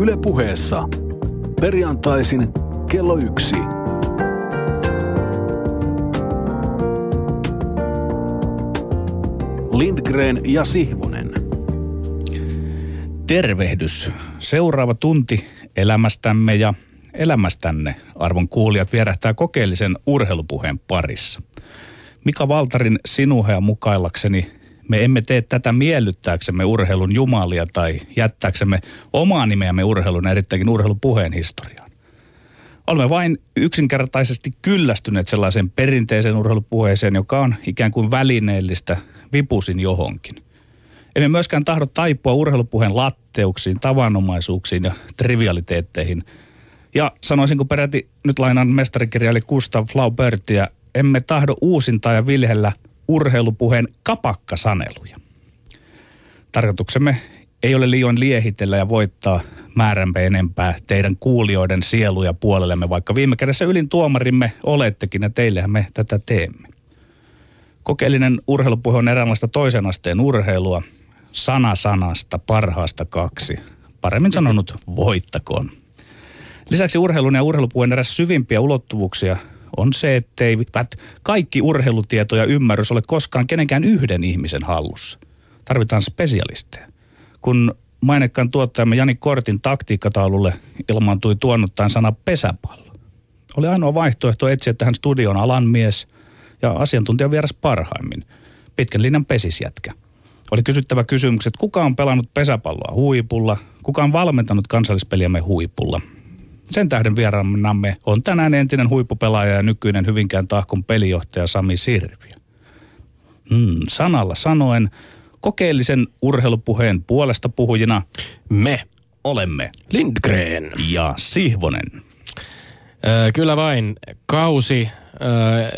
Yle Puheessa. Perjantaisin kello 1. Lindgren ja Sihvonen. Tervehdys. Seuraava tunti elämästämme ja elämästänne, arvon kuulijat, vierähtää kokeellisen urheilupuheen parissa. Mika Valtarin sinuhea mukaillakseni me emme tee tätä miellyttääksemme urheilun jumalia tai jättääksemme omaa nimeämme urheilun ja erittäinkin urheilupuheen historiaan. Olemme vain yksinkertaisesti kyllästyneet sellaiseen perinteiseen urheilupuheeseen, joka on ikään kuin välineellistä vipusin johonkin. Emme myöskään tahdo taipua urheilupuheen latteuksiin, tavanomaisuuksiin ja trivialiteetteihin. Ja sanoisinko peräti, nyt lainaan mestarikirjailija Gustav Flaubertia, emme tahdo uusintaa ja vilhellä urheilupuheen kapakkasaneluja. Tarkoituksemme ei ole liioin liehitellä ja voittaa määrämme enempää teidän kuulijoiden sieluja puolellemme, vaikka viime kädessä ylin tuomarimme olettekin ja teillehän me tätä teemme. Kokeellinen urheilupuhe on eräänlaista toisen asteen urheilua, sana sanasta, parhaasta kaksi. Paremmin sanonut, voittakoon. Lisäksi urheilun ja urheilupuheen eräs syvimpiä ulottuvuuksia on se, etteivät kaikki urheilutieto ja ymmärrys ole koskaan kenenkään yhden ihmisen hallussa. Tarvitaan spesialisteja. Kun mainekkaan tuottajamme Jani Kortin taktiikkataululle ilmaantui tuonnuttaan sana pesäpallo, oli ainoa vaihtoehto etsiä tähän studion alan mies ja asiantuntijan vieras parhaimmin. Pitkän linjan pesisjätkä. Oli kysyttävä kysymykset, kuka on pelannut pesäpalloa huipulla, kuka on valmentanut kansallispeliämme huipulla. Sen tähden vieraanamme on tänään entinen huippupelaaja ja nykyinen Hyvinkään Tahkon pelijohtaja Sami Sirviö. Sanalla sanoen, kokeellisen urheilupuheen puolesta puhujina me olemme Lindgren ja Sihvonen. Kyllä vain. Kausi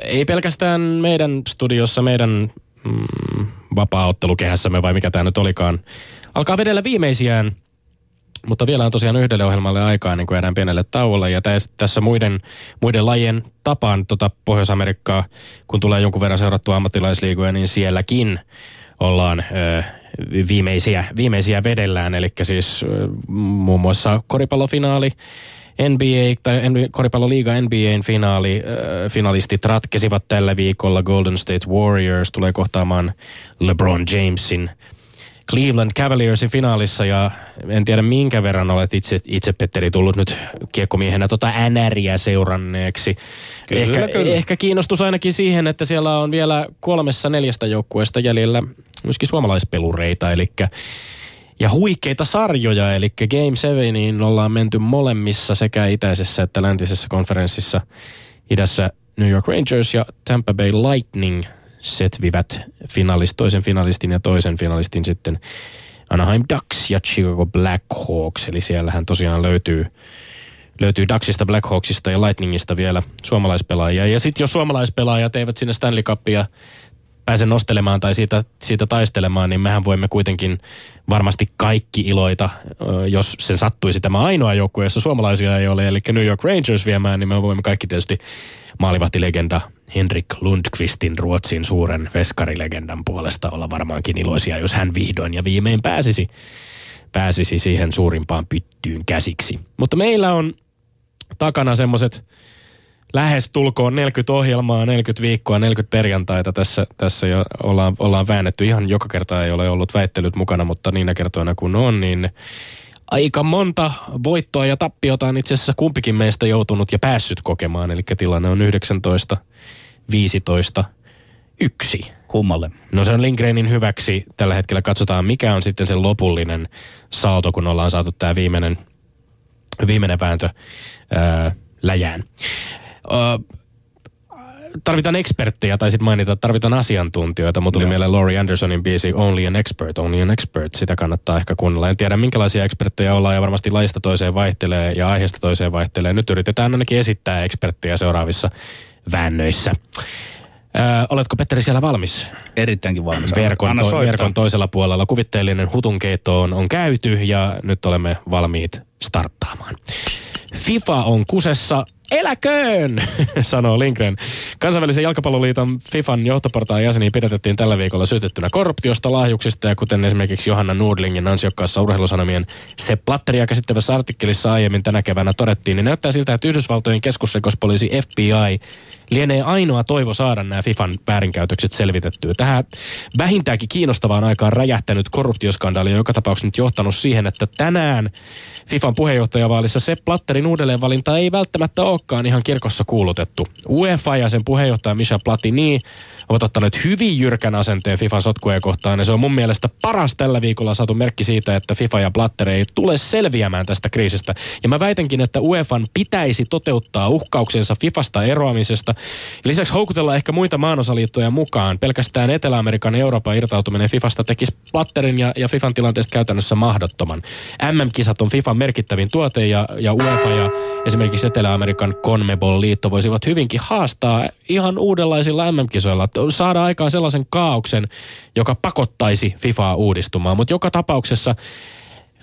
ei pelkästään meidän studiossa, meidän vapaa-ottelukehässämme vai mikä tämä nyt olikaan, alkaa vedellä viimeisiään. Mutta vielä on tosiaan yhdelle ohjelmalle aikaa niin kuin erään pienelle tauolle. Ja tässä muiden lajien tapaan Pohjois-Amerikkaa, kun tulee jonkun verran seurattua ammattilaisliigoja, niin sielläkin ollaan viimeisiä vedellään. Eli siis muun muassa koripallofinaali, NBA, tai koripalloliiga NBA:n finaali. Finalistit ratkesivat tällä viikolla. Golden State Warriors tulee kohtaamaan LeBron Jamesin Cleveland Cavaliersin finaalissa, ja en tiedä minkä verran olet itse Petteri tullut nyt kiekkomiehenä NR:ää seuranneeksi. Kyllä, ehkä kiinnostus ainakin siihen, että siellä on vielä 3-4 joukkueesta jäljellä myöskin suomalaispelureita, ja huikeita sarjoja, eli Game 7 ollaan menty molemmissa sekä itäisessä että läntisessä konferenssissa. Idässä New York Rangers ja Tampa Bay Lightning setvivät toisen finalistin ja toisen finalistin sitten Anaheim Ducks ja Chicago Blackhawks. Eli siellähän tosiaan löytyy Ducksista, Blackhawksista ja Lightningista vielä suomalaispelaajia. Ja sitten jos suomalaispelaajat eivät sinne Stanley Cupia pääse nostelemaan tai siitä taistelemaan, niin mehän voimme kuitenkin varmasti kaikki iloita, jos sen sattuisi tämä ainoa joukkue, jossa suomalaisia ei ole, eli New York Rangers viemään, niin me voimme kaikki tietysti maalivahtilegenda Henrik Lundqvistin, Ruotsin suuren veskarilegendan puolesta, olla varmaankin iloisia, jos hän vihdoin ja viimein pääsisi siihen suurimpaan pyttyyn käsiksi. Mutta meillä on takana semmoiset lähes tulkoon 40 ohjelmaa, 40 viikkoa, 40 perjantaita tässä jo ollaan väännetty. Ihan joka kerta ei ole ollut väittelyt mukana, mutta niinä kertoina kun on, niin aika monta voittoa ja tappiota on itse asiassa kumpikin meistä joutunut ja päässyt kokemaan. Eli tilanne on 19-15-1. Kummalle? No se on Lindgrenin hyväksi. Tällä hetkellä katsotaan, mikä on sitten se lopullinen saldo, kun ollaan saatu tämä viimeinen vääntö läjään. Tarvitaan eksperttejä, tai sitten mainita, että tarvitaan asiantuntijoita. Mutta tuli mieleen Laurie Andersonin biisi Only an Expert. Sitä kannattaa ehkä kuunnella. En tiedä, minkälaisia eksperttejä ollaan, ja varmasti lajista toiseen vaihtelee ja aiheesta toiseen vaihtelee. Nyt yritetään ainakin esittää eksperttejä seuraavissa väännöissä. Oletko, Petteri, siellä valmis? Erittäinkin valmis. Verkon toisella puolella kuvitteellinen hutunkeitto on käyty, ja nyt olemme valmiit starttaamaan. FIFA on kusessa. eläköön, sanoo Lindgren. Kansainvälisen jalkapalloliiton FIFAn johtoportaan jäseniä pidätettiin tällä viikolla syytettynä korruptiosta, lahjuksista ja kuten esimerkiksi Johanna Noodlingin ansiokkaassa urheilusanomien Sepp Blatteria käsittävässä artikkelissa aiemmin tänä keväänä todettiin, niin näyttää siltä, että Yhdysvaltojen keskusrikospoliisi FBI lienee ainoa toivo saada nämä FIFAn väärinkäytökset selvitettyä. Tähän vähintäänkin kiinnostavaan aikaan räjähtänyt korruptioskandaali on joka tapauksessa nyt johtanut siihen, että tänään FIFAn puheenjohtajavaalissa Sepp Blatterin uudelleenvalinta ei välttämättä olekaan ihan kirkossa kuulutettu. UEFA ja sen puheenjohtaja Michel Platini ovat ottaneet hyvin jyrkän asenteen FIFAn sotkuja kohtaan ja se on mun mielestä paras tällä viikolla saatu merkki siitä, että FIFA ja Blatter ei tule selviämään tästä kriisistä. Ja mä väitänkin, että UEFAn pitäisi toteuttaa uhkauksensa FIFasta eroamisesta. Lisäksi houkutella ehkä muita maanosaliittoja mukaan. Pelkästään Etelä-Amerikan ja Euroopan irtautuminen FIFasta tekisi Blatterin ja FIFan tilanteesta käytännössä mahdottoman. MM-kisat on FIFan merkittävin tuote ja UEFA ja esimerkiksi Etelä-Amerikan Conmebol-liitto voisivat hyvinkin haastaa ihan uudenlaisilla MM-kisoilla. Saada aikaan sellaisen kaauksen, joka pakottaisi FIFAa uudistumaan. Mutta joka tapauksessa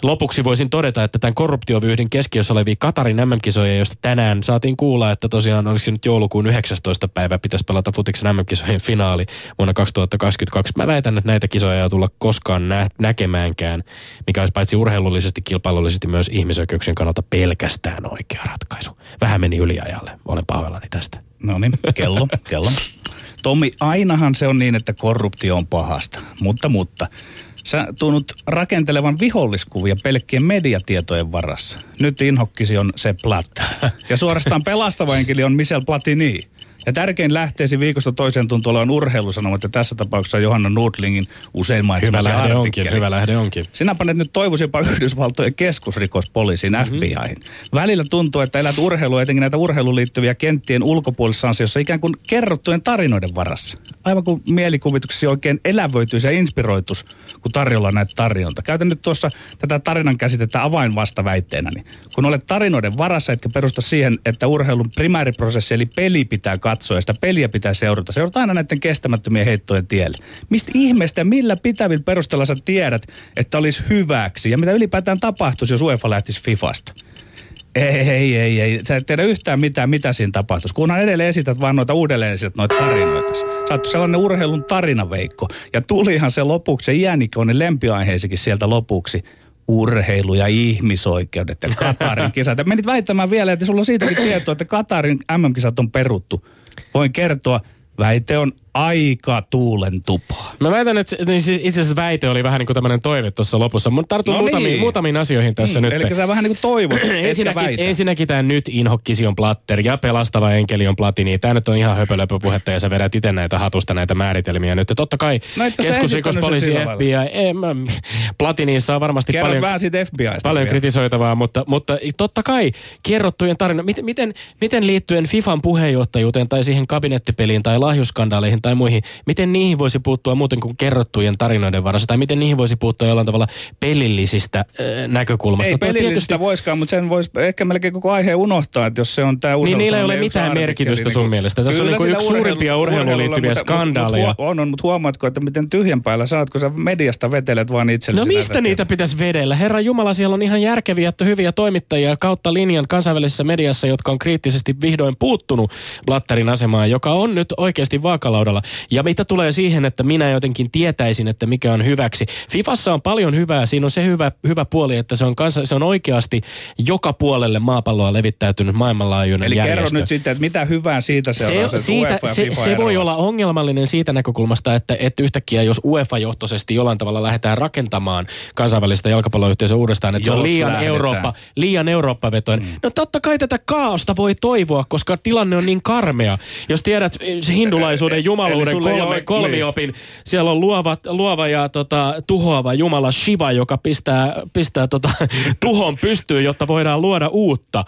lopuksi voisin todeta, että tämän korruptiovyyhdin keskiössä olevia Katarin MM-kisoja, josta tänään saatiin kuulla, että tosiaan olisi nyt joulukuun 19. päivä pitäisi pelata futiksen MM-kisojen finaali vuonna 2022. Mä väitän, että näitä kisoja ei tulla koskaan näkemäänkään, mikä olisi paitsi urheilullisesti, kilpailullisesti myös ihmisoikeuksien kannalta pelkästään oikea ratkaisu. Vähän meni yliajalle. Olen pahoillani tästä. No niin, kello. Tommi, ainahan se on niin, että korruptio on pahasta, mutta. Sä tunnut rakentelevan viholliskuvia pelkkien mediatietojen varassa. Nyt inhokkisi on Sepp Blatter. Ja suorastaan pelastava enkeli on Michel Platini. Ja tärkein lähteesi viikosta toiseen tuntuu olevan Urheilusanomat ja tässä tapauksessa Johanna Noodlingin usein mainitsemisen artikkeli. Hyvä lähde onkin. Sinä panet nyt toivoisi jopa Yhdysvaltojen keskusrikospoliisiin, FBIhin. Välillä tuntuu, että elät urheilua, etenkin näitä urheiluun liittyviä kenttien ulkopuolisessa ansiossa ikään kuin kerrottujen tarinoiden varassa. Aivan kuin mielikuvituksesi oikein elävöityisi ja inspiroitus, kun tarjolla näitä tarjonta. Käytän nyt tuossa tätä tarinan käsitettä avainvastaväitteenä. Kun olet tarinoiden varassa, etkä perusta siihen, että urheilun primääriprosessi eli peli pitää katsoa, sitä peliä pitää seurata. Seurata aina näiden kestämättömien heittojen tielle. Mistä ihmeestä ja millä pitävillä perusteella sä tiedät, että olisi hyväksi? Ja mitä ylipäätään tapahtuisi, jos UEFA lähtisi FIFAsta? Ei. Sä et tiedä yhtään mitään, mitä siinä tapahtuisi. Kunhan edelleen esität vaan noita tarinoita. Sä oot sellainen urheilun tarinaveikko. Ja tulihan se lopuksi, se iänikoinen lempiaiheisikin sieltä lopuksi. Urheilu ja ihmisoikeudet ja Katarin kisat. Menit väittämään vielä, että sulla on siitäkin tietoa, että Katarin MM-kisat on peruttu. Voin kertoa, väite on aika tuulen tupaa. Mä väitän, että itse asiassa väite oli vähän niin kuin tämmöinen toive tuossa lopussa. Mä tartun muutamiin asioihin tässä nyt. Eli sä vähän niin kuin toivot, etkä väitä. Ensinnäkin tämä nyt inhokkisi on Blatter ja pelastava enkeli on Platini. Tämä nyt on ihan höpölöpöpuhetta ja sä vedät itse näitä hatusta näitä määritelmiä nyt. Ja totta kai keskusrikospoliisi FBI. Platinissa on varmasti paljon kritisoitavaa, mutta totta kai kerrottujen tarina. Miten liittyen FIFAn puheenjohtajuuteen tai siihen kabinettipeliin tai lahjuskandaaleihin tai muihin, miten niihin voisi puuttua muuten kuin kerrottujen tarinoiden varassa, tai miten niihin voisi puuttua jollain tavalla pelillisistä näkökulmasta. Ei pelillisistä tietysti voisikaan, mutta sen voisi ehkä melkein koko aiheen unohtaa, että jos se on tämä urheilu. Niin niillä ei ole mitään merkitystä niin sun mielestä. Tässä on niin kuin yksi suurimpia urheiluun liittyviä skandaaleja. Mutta huomaatko, että miten tyhjän päällä saatko sä mediasta vetelet vaan itsellesi? No mistä niitä pitäisi vedellä? Herra Jumala, siellä on ihan järkeviä, että hyviä toimittajia kautta linjan kansainvälisessä mediassa, jotka on kriittisesti vihdoin puuttunut Blatterin asemaan, joka on nyt oikeasti vaakalaudalla. Ja mitä tulee siihen, että minä jotenkin tietäisin, että mikä on hyväksi. FIFassa on paljon hyvää. Siinä on se hyvä puoli, että se on oikeasti joka puolelle maapalloa levittäytynyt maailmanlaajuinen eli järjestö. Eli kerro nyt sitten, että mitä hyvää siitä seuraa se UEFA ja FIFA se voi olla ongelmallinen siitä näkökulmasta, että yhtäkkiä jos UEFA-johtoisesti jollain tavalla lähdetään rakentamaan kansainvälistä jalkapalloyhteisöä uudestaan, että jos se on liian Eurooppa-vetoinen. No totta kai tätä kaaosta voi toivoa, koska tilanne on niin karmea. Jos tiedät se hindulaisuuden jumaluuden kolmiopin. Siellä on luova ja tuhoava jumala Shiva, joka pistää tuhon pystyyn, jotta voidaan luoda uutta.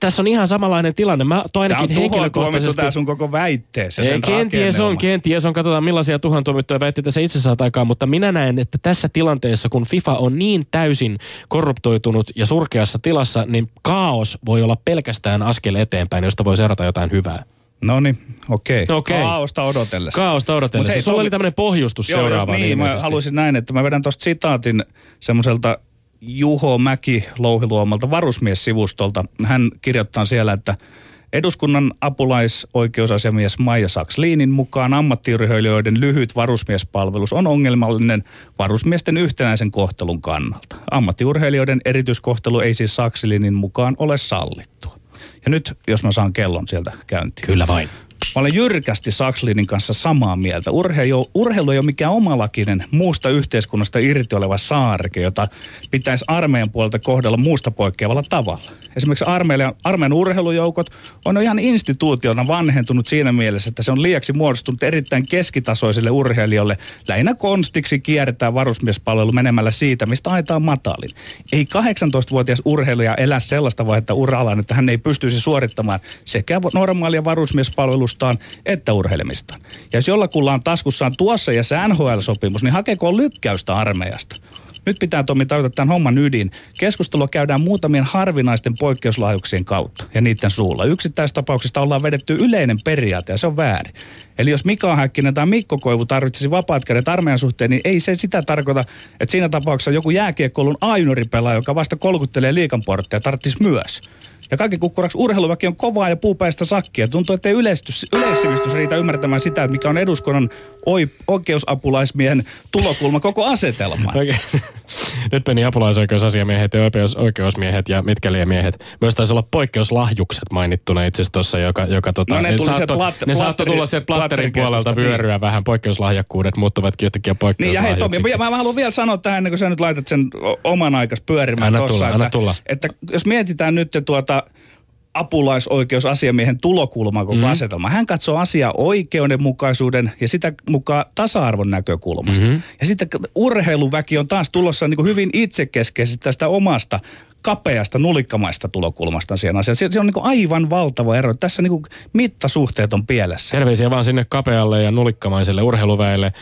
Tässä on ihan samanlainen tilanne. Mä ainakin henkilökohtaisesti. Tämä on sun koko väitteessä. Kenties on. Katsotaan millaisia tuhon tuomittuja väitteitä se itse saa aikaan, mutta minä näen, että tässä tilanteessa, kun FIFA on niin täysin korruptoitunut ja surkeassa tilassa, niin kaos voi olla pelkästään askel eteenpäin, josta voi seurata jotain hyvää. Noniin, okei. Kaaosta odotellessa. Hei, sulla oli tämmöinen pohjustus seuraava. Niin, mä haluaisin näin, että mä vedän tosta sitaatin semmoiselta Juho Mäki-louhiluomalta varusmiessivustolta. Hän kirjoittaa siellä, että Eduskunnan apulaisoikeusasiamies Maija Sakslinin mukaan ammattiurheilijoiden lyhyt varusmiespalvelus on ongelmallinen varusmiesten yhtenäisen kohtelun kannalta. Ammattiurheilijoiden erityiskohtelu ei siis Sakslinin mukaan ole sallittua. Ja nyt, jos mä saan kellon sieltä käyntiin. Kyllä vain. Mä olen jyrkästi Sakslinin kanssa samaa mieltä. Urheilu ei ole mikään omalakinen muusta yhteiskunnasta irti oleva saareke, jota pitäisi armeijan puolelta kohdella muusta poikkeavalla tavalla. Esimerkiksi armeijan urheilujoukot on ihan instituutiona vanhentunut siinä mielessä, että se on liiaksi muodostunut erittäin keskitasoisille urheilijoille. Lähinnä konstiksi kiertää varusmiespalvelu menemällä siitä, mistä aita on matalin. Ei 18-vuotias urheilija elä sellaista vaihetta uralla, että hän ei pystyisi suorittamaan sekä normaalia varusmiespalvelusta, että urheilemistaan. Ja jos jollakulla on taskussaan tuossa ja se NHL-sopimus, niin hakekoon lykkäystä armeijasta. Nyt pitää Tomi tajuta tämän homman ydin. Keskustelua käydään muutamien harvinaisten poikkeuslahjuksien kautta ja niiden suulla. Yksittäistapauksista ollaan vedetty yleinen periaate ja se on väärin. Eli jos Mika Häkkinen tai Mikko Koivu tarvitsisi vapaat kädet armeijan suhteen, niin ei se sitä tarkoita, että siinä tapauksessa joku jääkiekkoulun ainuripelaaja, joka vasta kolkuttelee liikan porttia, tarvitsisi myös. Ja kaiken kukkuraksi urheiluväki on kovaa ja puupäistä sakkia. Tuntuu, ettei yleissivistys riitä ymmärtämään sitä, mikä on eduskunnan oikeusapulaismiehen tulokulma koko asetelmaan. Okay. Nyt meni apulaisoikeusasiamiehet ja oikeusmiehet ja mitkä liemiehet. Myös taisi olla poikkeuslahjukset mainittuna itse asiassa tuossa, joka no ne saattoi tulla sieltä Platterin puolelta vyöryä niin. Vähän. Poikkeuslahjakkuudet muuttuvatkin jotenkin poikkeuslahjuksiksi. Niin ja hei Tomi, mä haluan vielä sanoa tähän, ennen kuin sä nyt laitat sen oman aikas pyörimään tuossa. Että jos mietitään nyt apulaisoikeusasiamiehen tulokulma koko asetelma. Hän katsoo asiaa oikeudenmukaisuuden ja sitä mukaan tasa-arvon näkökulmasta. Ja sitten urheiluväki on taas tulossa niin kuin hyvin itsekeskeisesti tästä omasta kapeasta, nulikkamaista tulokulmasta siihen asiaan. Se on niin kuin aivan valtava ero. Tässä niin kuin mittasuhteet on pielessä. Terveisiä vaan sinne kapealle ja nulikkamaiselle urheiluväelle.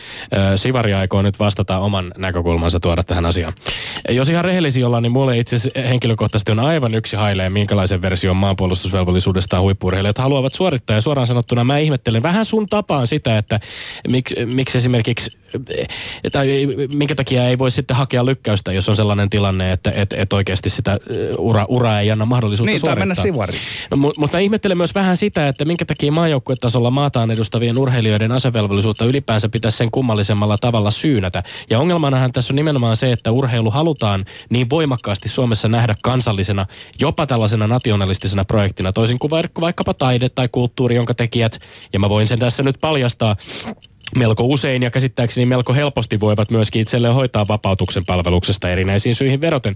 Sivari aikoo nyt vastata oman näkökulmansa tuoda tähän asiaan. Jos ihan rehellisiä ollaan, niin mulle itse henkilökohtaisesti on aivan yksi hailee, minkälaisen version maanpuolustusvelvollisuudestaan huippu-urheilijat haluavat suorittaa. Ja suoraan sanottuna mä ihmettelen vähän sun tapaan sitä, että miksi esimerkiksi, tai minkä takia ei voi sitten hakea lykkäystä, jos on sellainen tilanne, että et oikeasti sitä uraa ei anna mahdollisuutta suorittaa. Niin, tai mennä sivariin. Mutta mä ihmettelen myös vähän sitä, että minkä takia maajoukkuetasolla maataan edustavien urheilijoiden asevelvollisuutta ylipäänsä pitäisi sen kummallisemmalla tavalla syynätä. Ja ongelmanahan tässä on nimenomaan se, että urheilu halutaan niin voimakkaasti Suomessa nähdä kansallisena, jopa tällaisena nationalistisena projektina, toisin kuin vaikkapa taide tai kulttuuri, jonka tekijät, ja mä voin sen tässä nyt paljastaa, melko usein ja käsittääkseni melko helposti voivat myöskin itselleen hoitaa vapautuksen palveluksesta erinäisiin syihin veroten.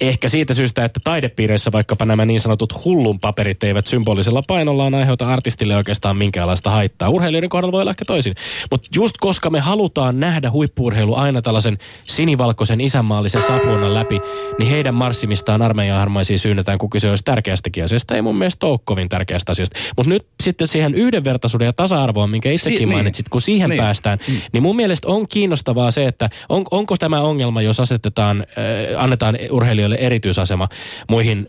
Ehkä siitä syystä, että taidepiireissä vaikkapa nämä niin sanotut hullun paperit eivät symbolisella painollaan aiheuta artistille oikeastaan minkäänlaista haittaa. Urheilijoiden kohdalla voi olla ehkä toisin. Mutta just koska me halutaan nähdä huippu-urheilu aina tällaisen sinivalkoisen isänmaallisen sapluunan läpi, niin heidän marssimistaan armeijan harmaisiin syynnetään, kun kyse olisi tärkeästäkin asiasta. Ei mun mielestä ole kovin tärkeästä asiasta. Mutta nyt sitten siihen yhdenvertaisuuden ja tasa-arvoon, minkä itsekin mainitsit, kun siihen päästään, niin mun mielestä on kiinnostavaa se, että onko tämä ongelma, jos annetaan urheilijoille erityisasema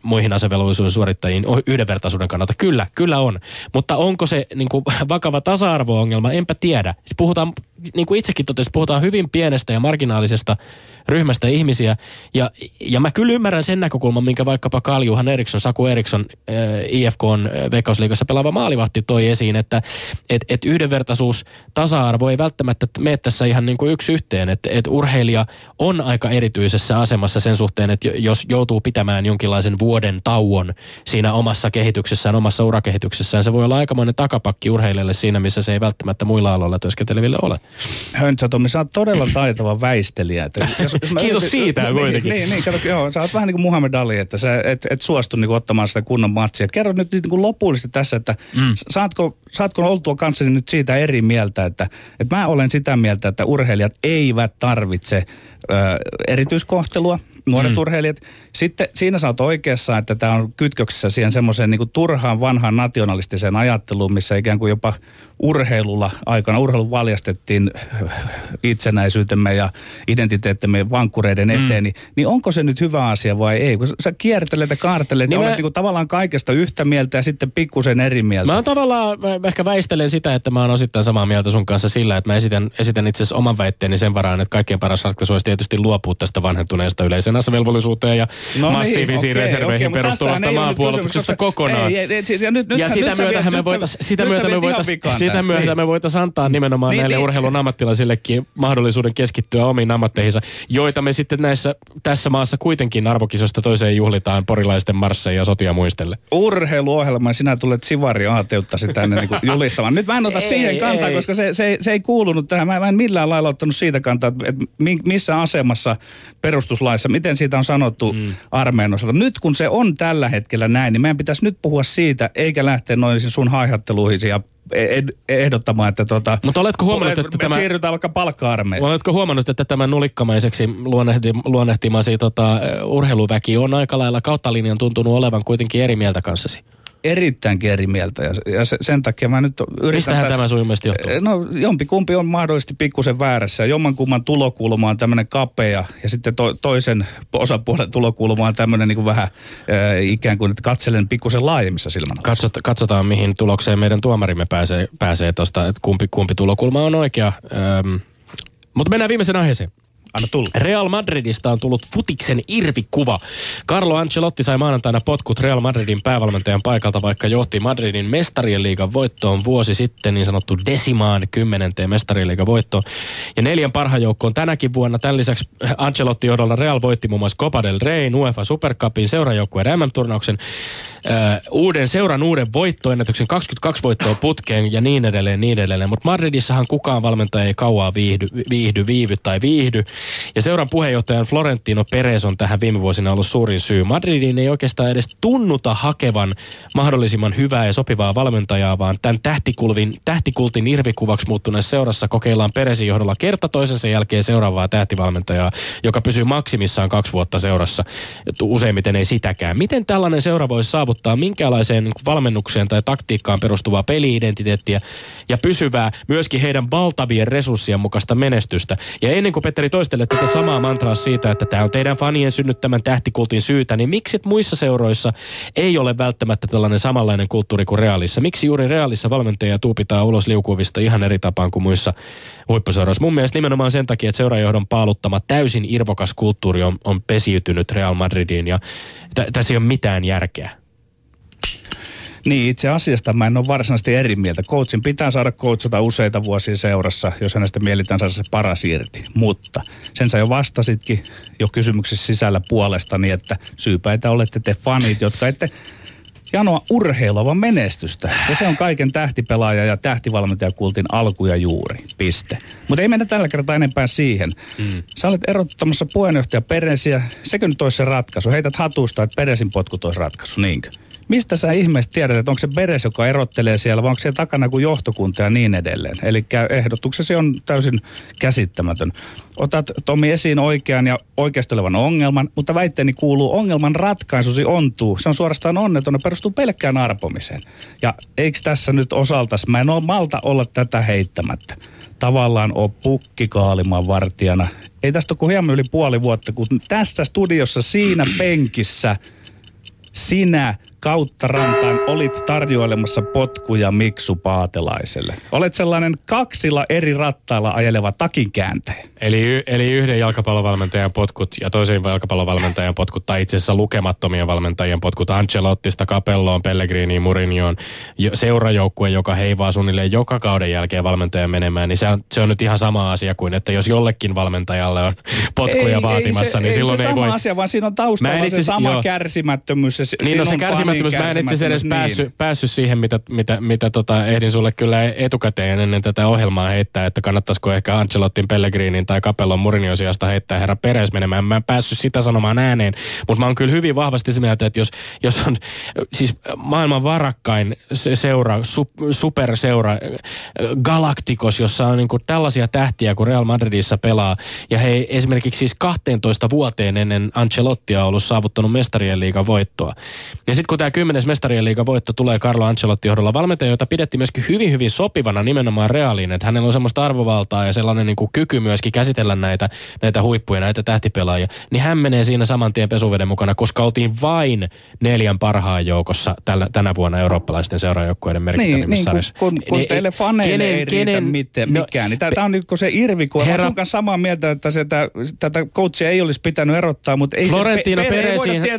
muihin asevelvollisuuden suorittajiin yhdenvertaisuuden kannalta. Kyllä on. Mutta onko se niin kuin vakava tasa-arvo-ongelma? Enpä tiedä. Puhutaan, niin kuin itsekin totesin, puhutaan hyvin pienestä ja marginaalisesta ryhmästä ihmisiä. Ja mä kyllä ymmärrän sen näkökulman, minkä vaikkapa Kaljuhan Eriksson, Saku Eriksson, IFK:n Veikkausliigassa pelaava maalivahti toi esiin, että yhdenvertaisuus, tasa-arvo ei välttämättä mene tässä ihan niin kuin yksi yhteen, että urheilija on aika erityisessä asemassa sen suhteen, että jos joutuu pitämään jonkinlaisen vuoden tauon siinä omassa kehityksessään, omassa urakehityksessään, se voi olla aikamoinen takapakki urheilijalle siinä, missä se ei välttämättä muilla aloilla työskenteleville ole. Höntsä Tomi, sä oot todella taitava väistelijä. Kiitos siitä kuitenkin. Niin, kato, joo, sä oot vähän niin kuin Muhammad Ali, että sä et suostu niin kuin ottamaan sitä kunnon matsia. Kerro nyt niin kuin lopullisesti tässä, että saatko oltua kanssani nyt siitä eri mieltä, että mä olen sitä mieltä, että urheilijat eivät tarvitse erityiskohtelua, nuoret urheilijat. Sitten siinä sä oot oikeassa, että tämä on kytköksessä siihen semmoiseen niin kuin turhaan vanhaan nationalistiseen ajatteluun, missä ikään kuin jopa urheilulla aikana, urheilu valjastettiin itsenäisyytemme ja identiteettimme vankkureiden eteen, niin onko se nyt hyvä asia vai ei? Kun sä kiertelet ja kaartelet, niin olet niin kuin tavallaan kaikesta yhtä mieltä ja sitten pikkusen eri mieltä. Mä tavallaan, mä ehkä väistelen sitä, että mä oon osittain samaa mieltä sun kanssa sillä, että mä esitän itse asiassa oman väitteeni sen varaan, että kaikkein paras ratkaisu olisi tietysti luopua tästä vanhentuneesta yleisen toiminnassa velvollisuuteen ja no massiivisiin reserveihin perustuvasta maanpuolustuksesta kokonaan. Ja sitä myötä me voitaisiin antaa nimenomaan näille urheilun ammattilaisillekin mahdollisuuden keskittyä omiin ammatteihinsa, joita me sitten tässä maassa kuitenkin arvokisosta toiseen juhlitaan porilaisten marsseja ja sotia muistelle. Urheiluohjelma, sinä tulet Sivari Aateuttasi tänne niin julistamaan. Nyt mä en ota siihen kantaa, koska se ei kuulunut tähän. Mä en millään lailla ottanut siitä kantaa, että missä asemassa perustuslaissa, miten siitä on sanottu armeijan osalta. Nyt kun se on tällä hetkellä näin, niin meidän pitäisi nyt puhua siitä, eikä lähteä noin sun haihatteluihin ja ehdottamaan, että mutta oletko huomannut, että tämä siirrytään vaikka palkka-armeijaan. Oletko huomannut, että tämä nulikkamaiseksi luonnehtimasi urheiluväki on aika lailla kautta linjan tuntunut olevan kuitenkin eri mieltä kanssasi? Erittäinkin eri mieltä ja sen takia mä nyt yritän... Mistähän tämä sun mielestä johtuu? No jompikumpi on mahdollisesti pikkusen väärässä. Jommankumman tulokulma on tämmöinen kapea ja sitten toisen osapuolen tulokulma on tämmöinen niin kuin vähän ikään kuin, että katselen pikkusen laajemmissa silmällä. Katsotaan mihin tulokseen meidän tuomarimme pääsee tuosta, että kumpi tulokulma on oikea. Mutta mennään viimeisen aiheeseen. Real Madridista on tullut futiksen irvikuva. Carlo Ancelotti sai maanantaina potkut Real Madridin päävalmentajan paikalta, vaikka johti Madridin mestarien liigan voittoon vuosi sitten, niin sanottu desimaan 10. mestarien liigan voittoon. Ja 4 parhaan joukkoon tänäkin vuonna. Tämän lisäksi Ancelotti johdolla Real voitti muun muassa Copa del Reyn, UEFA Super Cupin, seurajoukkueen MM-turnauksen, uuden voittoennätyksen, 22 voittoa putkeen ja niin edelleen. Mutta Madridissahan kukaan valmentaja ei kauaa viihdy. Ja seuran puheenjohtajan Florentino Pérez on tähän viime vuosina ollut suurin syy. Madridin ei oikeastaan edes tunnuta hakevan mahdollisimman hyvää ja sopivaa valmentajaa, vaan tämän tähtikultin irvikuvaksi muuttuneessa seurassa kokeillaan Pérezin johdolla kerta toisensa jälkeen seuraavaa tähtivalmentajaa, joka pysyy maksimissaan 2 vuotta seurassa. Useimmiten ei sitäkään. Miten tällainen seura voi saavuttaa minkälaiseen valmennukseen tai taktiikkaan perustuvaa peli-identiteettiä ja pysyvää myöskin heidän valtavien resurssien mukaista menestystä? Ja ennen kuin Petteri toistele tätä samaa mantraa siitä, että tämä on teidän fanien synnyttämän tähtikultin syytä, niin miksi muissa seuroissa ei ole välttämättä tällainen samanlainen kulttuuri kuin Realissa? Miksi juuri Realissa valmentajia tuupitaan ulos liukuvista ihan eri tapaan kuin muissa huippuseuroissa? Mun mielestä nimenomaan sen takia, että seurajohdon paaluttama täysin irvokas kulttuuri on pesiytynyt Real Madridiin ja tässä ei ole mitään järkeä. Niin, itse asiasta mä en ole varsinaisesti eri mieltä. Coachin pitää saada coachata useita vuosia seurassa, jos hänestä mielitään saada se paras irti. Mutta sen sä jo vastasitkin jo kysymyksessä sisällä puolestani, että syypäitä olette te fanit, jotka ette janoa urheilua, vaan menestystä. Ja se on kaiken tähtipelaaja ja tähtivalmentajakultin alku ja juuri. Piste. Mutta ei mennä tällä kertaa enempää siihen. Sä olet erottamassa puheenjohtaja Pérezia. Sekö nyt olisi se ratkaisu? Heität hatusta, että Pérezin potkut olisi ratkaisu, niinkö? Mistä sä ihmeistä tiedät, että onko se Pérez, joka erottelee siellä, vai onko siellä takana kuin johtokunta ja niin edelleen? Eli ehdotuksesi on täysin käsittämätön. Otat, Tomi, esiin oikean ja oikeastelevan ongelman, mutta väitteeni kuuluu, ongelman ratkaisusi ontuu. Se on suorastaan onneton ja perustuu pelkkään arpomiseen. Ja eikö tässä nyt osaltas, mä en ole malta olla tätä heittämättä. Tavallaan ole pukkikaalimaan vartijana. Ei tästä ole kuin hieman yli puoli vuotta, kun tässä studiossa siinä penkissä sinä kautta rantaan olit tarjoilemassa potkuja Miksu Paatelaiselle. Olet sellainen 2 eri rattailla ajeleva takinkääntäjä. Eli yhden jalkapallovalmentajan potkut ja toisen jalkapallovalmentajan potkut, tai itse asiassa lukemattomien valmentajien potkut. Ancelottista, Capelloon, Pellegriniin, Mourinhoon, seurajoukkueen, joka heivaa suunnilleen joka kauden jälkeen valmentajan menemään, niin se on nyt ihan sama asia kuin, että jos jollekin valmentajalle on potkuja vaatimassa, niin silloin ei voi... Ei se sama asia, vaan siinä on taustalla se sama kärsimättömyys. Niin on se mä en itse edes päässyt siihen, mitä ehdin sulle kyllä etukäteen ennen tätä ohjelmaa heittää, että kannattaisiko ehkä Ancelottin, Pellegrinin tai Capellon Mourinhon sijasta heittää herra Pérez menemään. Mä en päässyt sitä sanomaan ääneen, mutta mä oon kyllä hyvin vahvasti sitä mieltä, että jos on siis maailman varakkain seura, superseura, Galacticos, jossa on niin kuin tällaisia tähtiä kuin Real Madridissa pelaa, ja he esimerkiksi siis 12 vuoteen ennen Ancelottia on ollut saavuttanut mestarien liigan voittoa. Ja sitten kun tämä 10. mestarien liigan voitto tulee Carlo Ancelotti johdolla valmentaja, jota pidettiin myöskin hyvin, hyvin sopivana nimenomaan Realiin. Että hänellä on semmoista arvovaltaa ja sellainen niin kuin kyky myöskin käsitellä näitä huippuja, näitä tähtipelaajia. Niin hän menee siinä saman tien pesuveden mukana, koska oltiin vain 4 parhaan joukossa tänä vuonna eurooppalaisten seuraajoukkueiden merkittävimmissä sarjassa. Kun teille faneille ei riitä mikään. Niin tämä on nyt kun se Irvi, kun on sunkaan samaa mieltä, että tätä coachia ei olisi pitänyt erottaa, mutta ei voida tietää,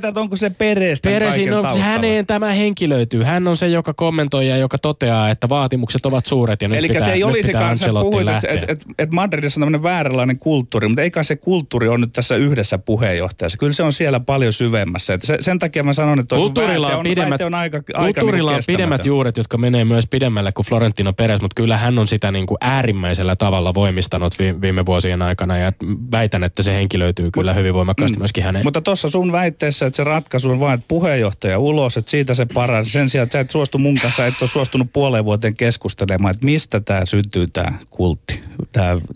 että onko se Pérez tämän kaiken taustalla. Häneen tämä henki löytyy. Hän on se, joka kommentoi ja joka toteaa, että vaatimukset ovat suuret ja nyt elikkä pitää Ancelottiin lähteä. Elikkä se ei olisikaan, sä puhuit, että Madridissa on tämmöinen vääränlainen kulttuuri, mutta eikä se kulttuuri on nyt tässä yhdessä puheenjohtajassa. Kyllä se on siellä paljon syvemmässä. Että sen takia mä sanon, että väite on aika kestämätön. Kulttuurilla on pidemmät juuret, jotka menee myös pidemmälle kuin Florentino Pérez, mutta kyllä hän on sitä niin kuin äärimmäisellä tavalla voimistanut viime vuosien aikana ja väitän, että se henki löytyy kyllä hyvin voimakkaasti myöskin häneen. Mutta tuossa sun väitteessä, että se ratkaisu on vain, että puheenjohtaja ulos, että siitä se paras. Sen sijaan, että sä et suostu mun kanssa, et ole suostunut puoleen vuoteen keskustelemaan, että mistä tämä syntyy tämä kultti.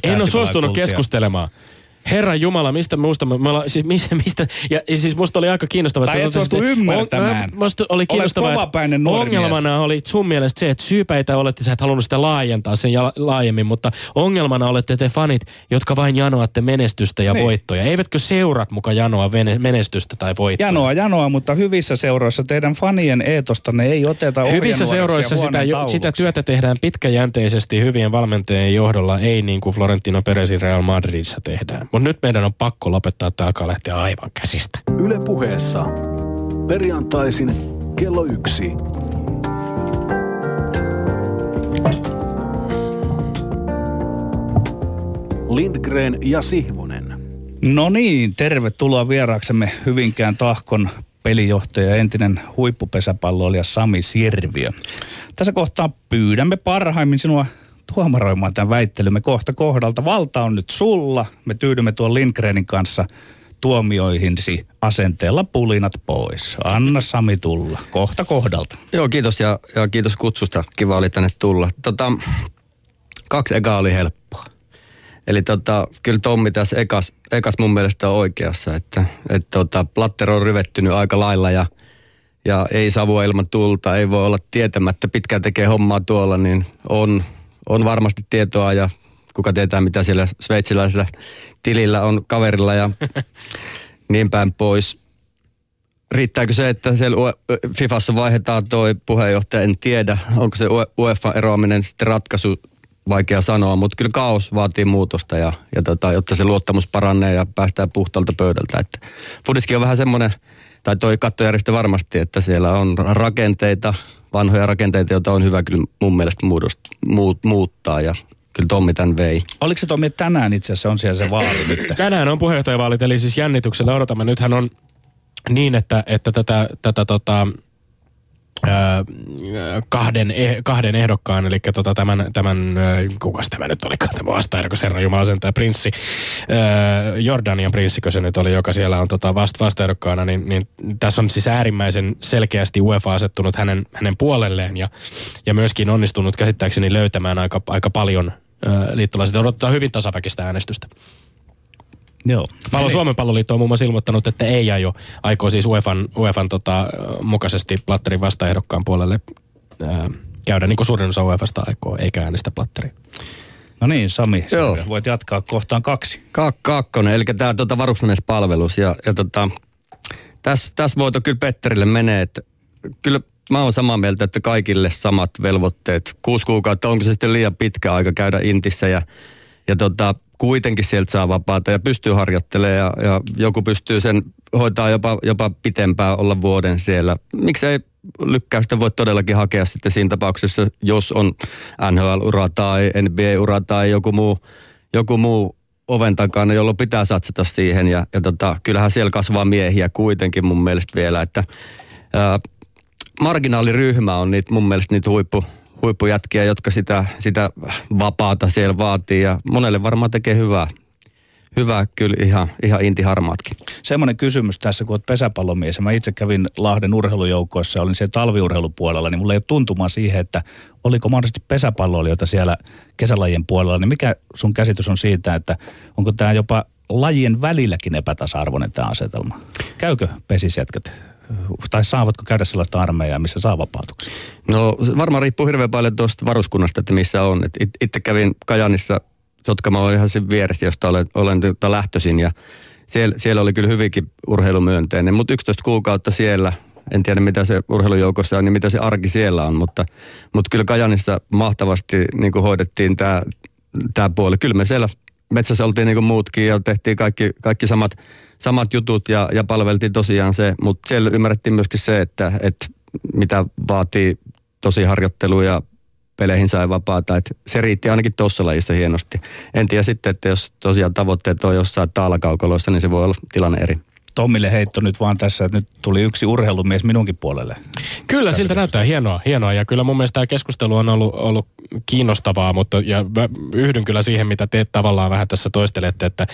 En ole suostunut keskustelemaan. Herra Jumala, mistä muusta? Siis musta oli aika kiinnostavaa. Tai et suostu ymmärtämään. Musta oli kiinnostavaa. Olet kovapäinen nuori mies. Ongelmana oli sun mielestä se, että syypäitä olette, sä et halunnut sitä laajentaa sen laajemmin, mutta ongelmana olette te fanit, jotka vain janoatte menestystä ja voittoja. Eivätkö seurat muka janoa menestystä tai voittoja? Janoa, mutta hyvissä seuroissa teidän fanien eetostanne ei oteta hyvissä seuroissa sitä työtä tehdään pitkäjänteisesti hyvien valmentajien johdolla, ei niin kuin Florentino Pérezin Real Madridissa tehdään. Mutta nyt meidän on pakko lopettaa, että alkaa lähteä aivan käsistä. Yle Puheessa. Perjantaisin kello 1. Lindgren ja Sihvonen. No niin, tervetuloa vieraaksemme Hyvinkään Tahkon pelijohtaja, entinen huippupesäpalloilija Sami Sirviö. Tässä kohtaa pyydämme parhaimmin sinua tuomaroimaan tämän väittelymme kohta kohdalta. Valta on nyt sulla. Me tyydymme tuon Lindgrenin kanssa tuomioihinsi asenteella pulinat pois. Anna Sami tulla kohta kohdalta. Joo, kiitos ja kiitos kutsusta. Kiva oli tänne tulla. 2 ekaa oli helppoa. Eli kyllä Tommi tässä ekas mun mielestä on oikeassa, että Blatter on ryvettynyt aika lailla ja ei savua ilman tulta. Ei voi olla tietämättä. Pitkään tekee hommaa tuolla, niin on varmasti tietoa ja kuka tietää, mitä siellä sveitsiläisellä tilillä on kaverilla ja niin päin pois. Riittääkö se, että siellä Fifassa vaihdetaan toi puheenjohtaja? En tiedä, onko se UEFA-eroaminen sitten ratkaisu, vaikea sanoa, mutta kyllä kaos vaatii muutosta ja jotta se luottamus paranee ja päästään puhtaalta pöydältä. Fudiskin on vähän semmoinen, tai toi kattojärjestö varmasti, että siellä on rakenteita, vanhoja rakenteita, joita on hyvä kyllä mun mielestä muuttaa ja kyllä Tommi tämän vei. Oliko se Tommi, että tänään itse asiassa on siellä se vaali nyt? Tänään on puheenjohtajavaalit, eli siis jännityksellä odotamme. Nythän on niin, että tätä 2 ehdokkaan, eli kukas tämä nyt olikaan, tämä vastaehdokas herra Jumala sentää prinssi, Jordanian prinssikö se nyt oli, joka siellä on vastaehdokkaana, niin tässä on siis äärimmäisen selkeästi UEFA asettunut hänen puolelleen ja myöskin onnistunut käsittääkseni löytämään aika paljon liittolaisia. Odottaa hyvin tasaväkistä äänestystä. Joo. Suomen palloliitto on muun muassa ilmoittanut, että ei aikoo siis UEFan mukaisesti Platterin vastaehdokkaan puolelle käydä, niin kuin suurin osa UEFasta aikoo, eikä äänistä Platteria. No niin, Sami, voit jatkaa kohtaan 2. Kakkonen, eli tämä varusmiespalvelus ja tässä voito kyllä Petterille menee, että kyllä mä oon samaa mieltä, että kaikille samat velvoitteet. 6 kuukautta, onko se sitten liian pitkä aika käydä intissä ja kuitenkin sieltä saa vapaata ja pystyy harjoittelemaan ja joku pystyy sen hoitaa jopa pitempään olla vuoden siellä. Miksei lykkäystä voi todellakin hakea sitten siinä tapauksessa, jos on NHL-ura tai NBA-ura tai joku muu oven takana, jolloin pitää satsata siihen. Ja kyllähän siellä kasvaa miehiä kuitenkin mun mielestä vielä, että marginaaliryhmä on mun mielestä niitä huippujätkiä, jotka sitä vapaata siellä vaatii ja monelle varmaan tekee hyvää. Hyvä, kyllä ihan intiharmaatkin. Semmoinen kysymys tässä, kun olet pesäpallomies ja mä itse kävin Lahden urheilujoukoissa, olin siellä talviurheilupuolella, niin mulla ei ole tuntumaa siihen, että oliko mahdollisesti pesäpalloilijoita siellä kesälajien puolella, niin mikä sun käsitys on siitä, että onko tämä jopa lajien välilläkin epätasa-arvoinen tämä asetelma? Käykö pesisjätkät tai saavatko käydä sellaista armeijaa, missä saa vapautuksia? No varmaan riippuu hirveän paljon tuosta varuskunnasta, että missä on. Itse kävin Kajaanissa, Sotkamo on ihan sen vierestä, josta olen lähtöisin ja siellä oli kyllä hyvinkin urheilumyönteinen, mutta 11 kuukautta siellä, en tiedä mitä se urheilujoukossa on ja mitä se arki siellä on, mutta kyllä Kajaanissa mahtavasti niin kuin hoidettiin tämä puoli. Kyllä me siellä metsässä oltiin niin kuin muutkin ja tehtiin kaikki samat jutut ja palveltiin tosiaan se, mutta siellä ymmärrettiin myöskin se, että mitä vaatii tosi harjoittelu ja peleihin sai vapaata. Että se riitti ainakin tuossa lajissa hienosti. En tiedä sitten, että jos tosiaan tavoitteet on jossain taalakaukoloissa, niin se voi olla tilanne eri. Tommille heitto nyt vaan tässä, että nyt tuli yksi urheilumies minunkin puolelle. Kyllä, tässä siltä näyttää hienoa. Ja kyllä mun mielestä tämä keskustelu on ollut kiinnostavaa, mutta ja yhdyn kyllä siihen, mitä te tavallaan vähän tässä toistelette, että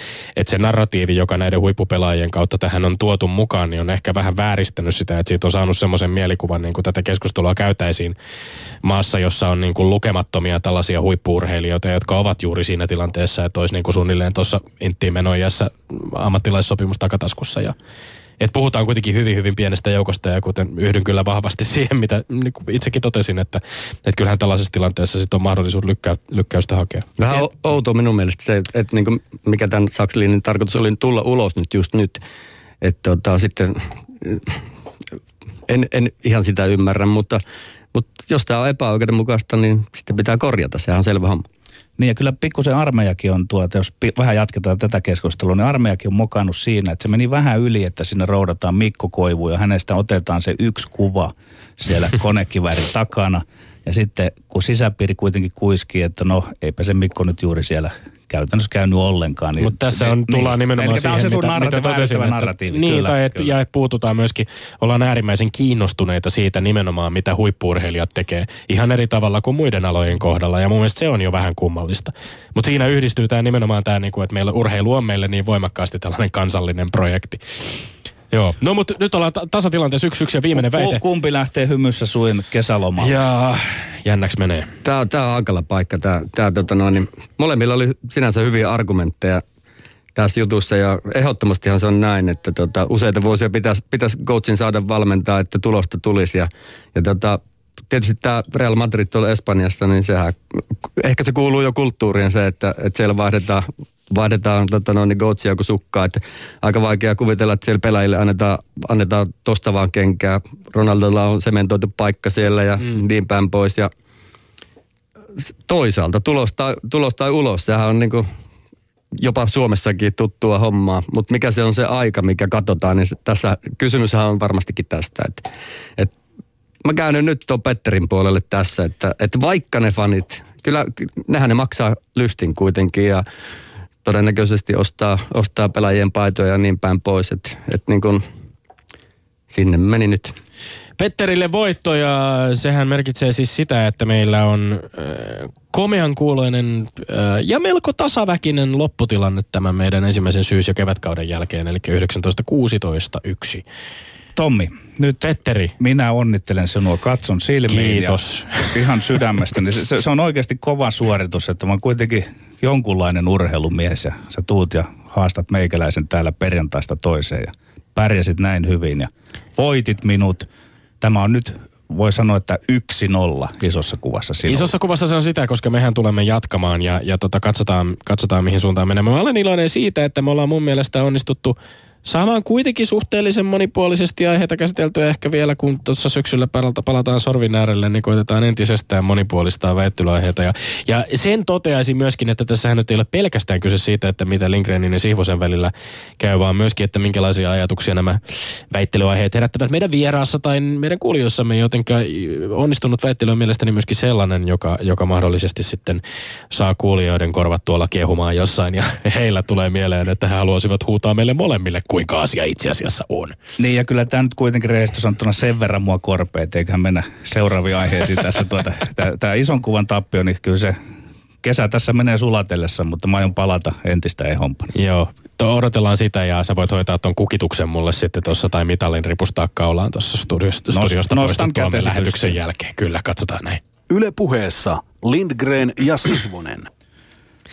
se narratiivi, joka näiden huippupelaajien kautta tähän on tuotu mukaan, niin on ehkä vähän vääristänyt sitä, että siitä on saanut semmoisen mielikuvan, niin kuin tätä keskustelua käytäisiin maassa, jossa on niin kuin lukemattomia tällaisia huippu-urheilijoita, jotka ovat juuri siinä tilanteessa, että olisi niin kuin suunnilleen tuossa inttiimenoijassa ammattilaissopimus takataskussa. Et puhutaan kuitenkin hyvin, hyvin pienestä joukosta ja kuten yhdyn kyllä vahvasti siihen, mitä niin itsekin totesin, että kyllähän tällaisessa tilanteessa sit on mahdollisuus lykkäystä hakea. Vähän outoa minun mielestä se, että niin mikä tämän Sakslinin tarkoitus oli tulla ulos nyt. Että sitten en ihan sitä ymmärrä, mutta jos tämä on epäoikeudenmukaista, niin sitten pitää korjata, sehän on selvä homma. Niin ja kyllä pikkusen armeijakin on jos vähän jatketaan tätä keskustelua, niin armeijakin on mokannut siinä, että se meni vähän yli, että sinne roudataan Mikko Koivu ja hänestä otetaan se yksi kuva siellä konekiväärin takana. Ja sitten kun sisäpiiri kuitenkin kuiskii, että no eipä se Mikko nyt juuri siellä käytännössä käynyt ollenkaan. Niin mutta tässä tullaan nimenomaan siihen, mitä totesin. Niin, kyllä, ja että puututaan myöskin, ollaan äärimmäisen kiinnostuneita siitä nimenomaan, mitä huippu-urheilijat tekee. Ihan eri tavalla kuin muiden alojen kohdalla, ja mun mielestä se on jo vähän kummallista. Mutta siinä yhdistyy tämä nimenomaan tämä, että meillä urheilu on meille niin voimakkaasti tällainen kansallinen projekti. Joo. No mutta nyt ollaan tasatilanteessa 1-1 ja viimeinen väite. Kumpi lähtee hymyssä suin kesälomalle? Jaa, jännäksi menee. Tää on hankala paikka. Molemmilla oli sinänsä hyviä argumentteja tässä jutussa ja ehdottomastihan se on näin, että useita vuosia pitäisi coachin saada valmentaa, että tulosta tulisi ja tietysti tämä Real Madrid tuolla Espanjassa, niin sehän, ehkä se kuuluu jo kulttuuriin se, että siellä vaihdetaan coachia kuin sukkaa. Että aika vaikea kuvitella, että siellä pelaajille annetaan tosta vaan kenkää. Ronaldolla on sementoitu paikka siellä ja niin päin pois. Ja toisaalta tulos tai ulos, sehän on niinku jopa Suomessakin tuttua hommaa. Mutta mikä se on se aika, mikä katsotaan, niin tässä kysymyshän on varmastikin tästä. Että mä käyn nyt tuon Petterin puolelle tässä, että vaikka ne fanit, kyllä nehän ne maksaa lystin kuitenkin ja todennäköisesti ostaa pelaajien paitoja ja niin päin pois, että niin kun sinne meni nyt. Petterille voitto ja sehän merkitsee siis sitä, että meillä on komean kuuloinen ja melko tasaväkinen lopputilanne tämän meidän ensimmäisen syys- ja kevätkauden jälkeen, eli 19-16-1. Tommi, nyt Petteri, minä onnittelen sinua, katson silmiin. Kiitos. Ja ihan sydämestäni. Se on oikeasti kova suoritus, että mä oon kuitenkin jonkunlainen urheilumies ja sä tuut ja haastat meikäläisen täällä perjantaista toiseen ja pärjäsit näin hyvin ja voitit minut. Tämä on nyt, voi sanoa, että 1-0 isossa kuvassa sinulle. Isossa kuvassa se on sitä, koska mehän tulemme jatkamaan ja katsotaan mihin suuntaan menemme. Mä olen iloinen siitä, että me ollaan mun mielestä onnistuttu saamaan kuitenkin suhteellisen monipuolisesti aiheita käsiteltyä ehkä vielä, kun tuossa syksyllä palataan sorvin äärelle, niin koitetaan entisestään monipuolistaa väittelyaiheita. Ja sen toteaisin myöskin, että tässähän nyt ei ole pelkästään kyse siitä, että mitä Lindgrenin ja Sihvosen välillä käy, vaan myöskin, että minkälaisia ajatuksia nämä väittelyaiheet herättävät meidän vieraassa tai meidän kuulijoissamme, jotenka onnistunut väittely on mielestäni myöskin sellainen, joka mahdollisesti sitten saa kuulijoiden korvat tuolla kiehumaan jossain ja heillä tulee mieleen, että he haluaisivat huutaa meille molemmille, kuinka asia itse asiassa on. Niin ja kyllä tämä nyt kuitenkin rehellisesti sanottuna sen verran mua korpea, että eiköhän mennä seuraaviin aiheisiin tässä. Tämä ison kuvan tappio, niin kyllä se kesä tässä menee sulatellessa, mutta mä aion palata entistä ehompana. Joo, odotellaan sitä ja sä voit hoitaa ton kukituksen mulle sitten tuossa tai mitalin ripustaa kaulaan tuossa studiosta poistuttuamme lähetyksen jälkeen. Kyllä, katsotaan näin. Yle Puheessa Lindgren ja Sihvonen.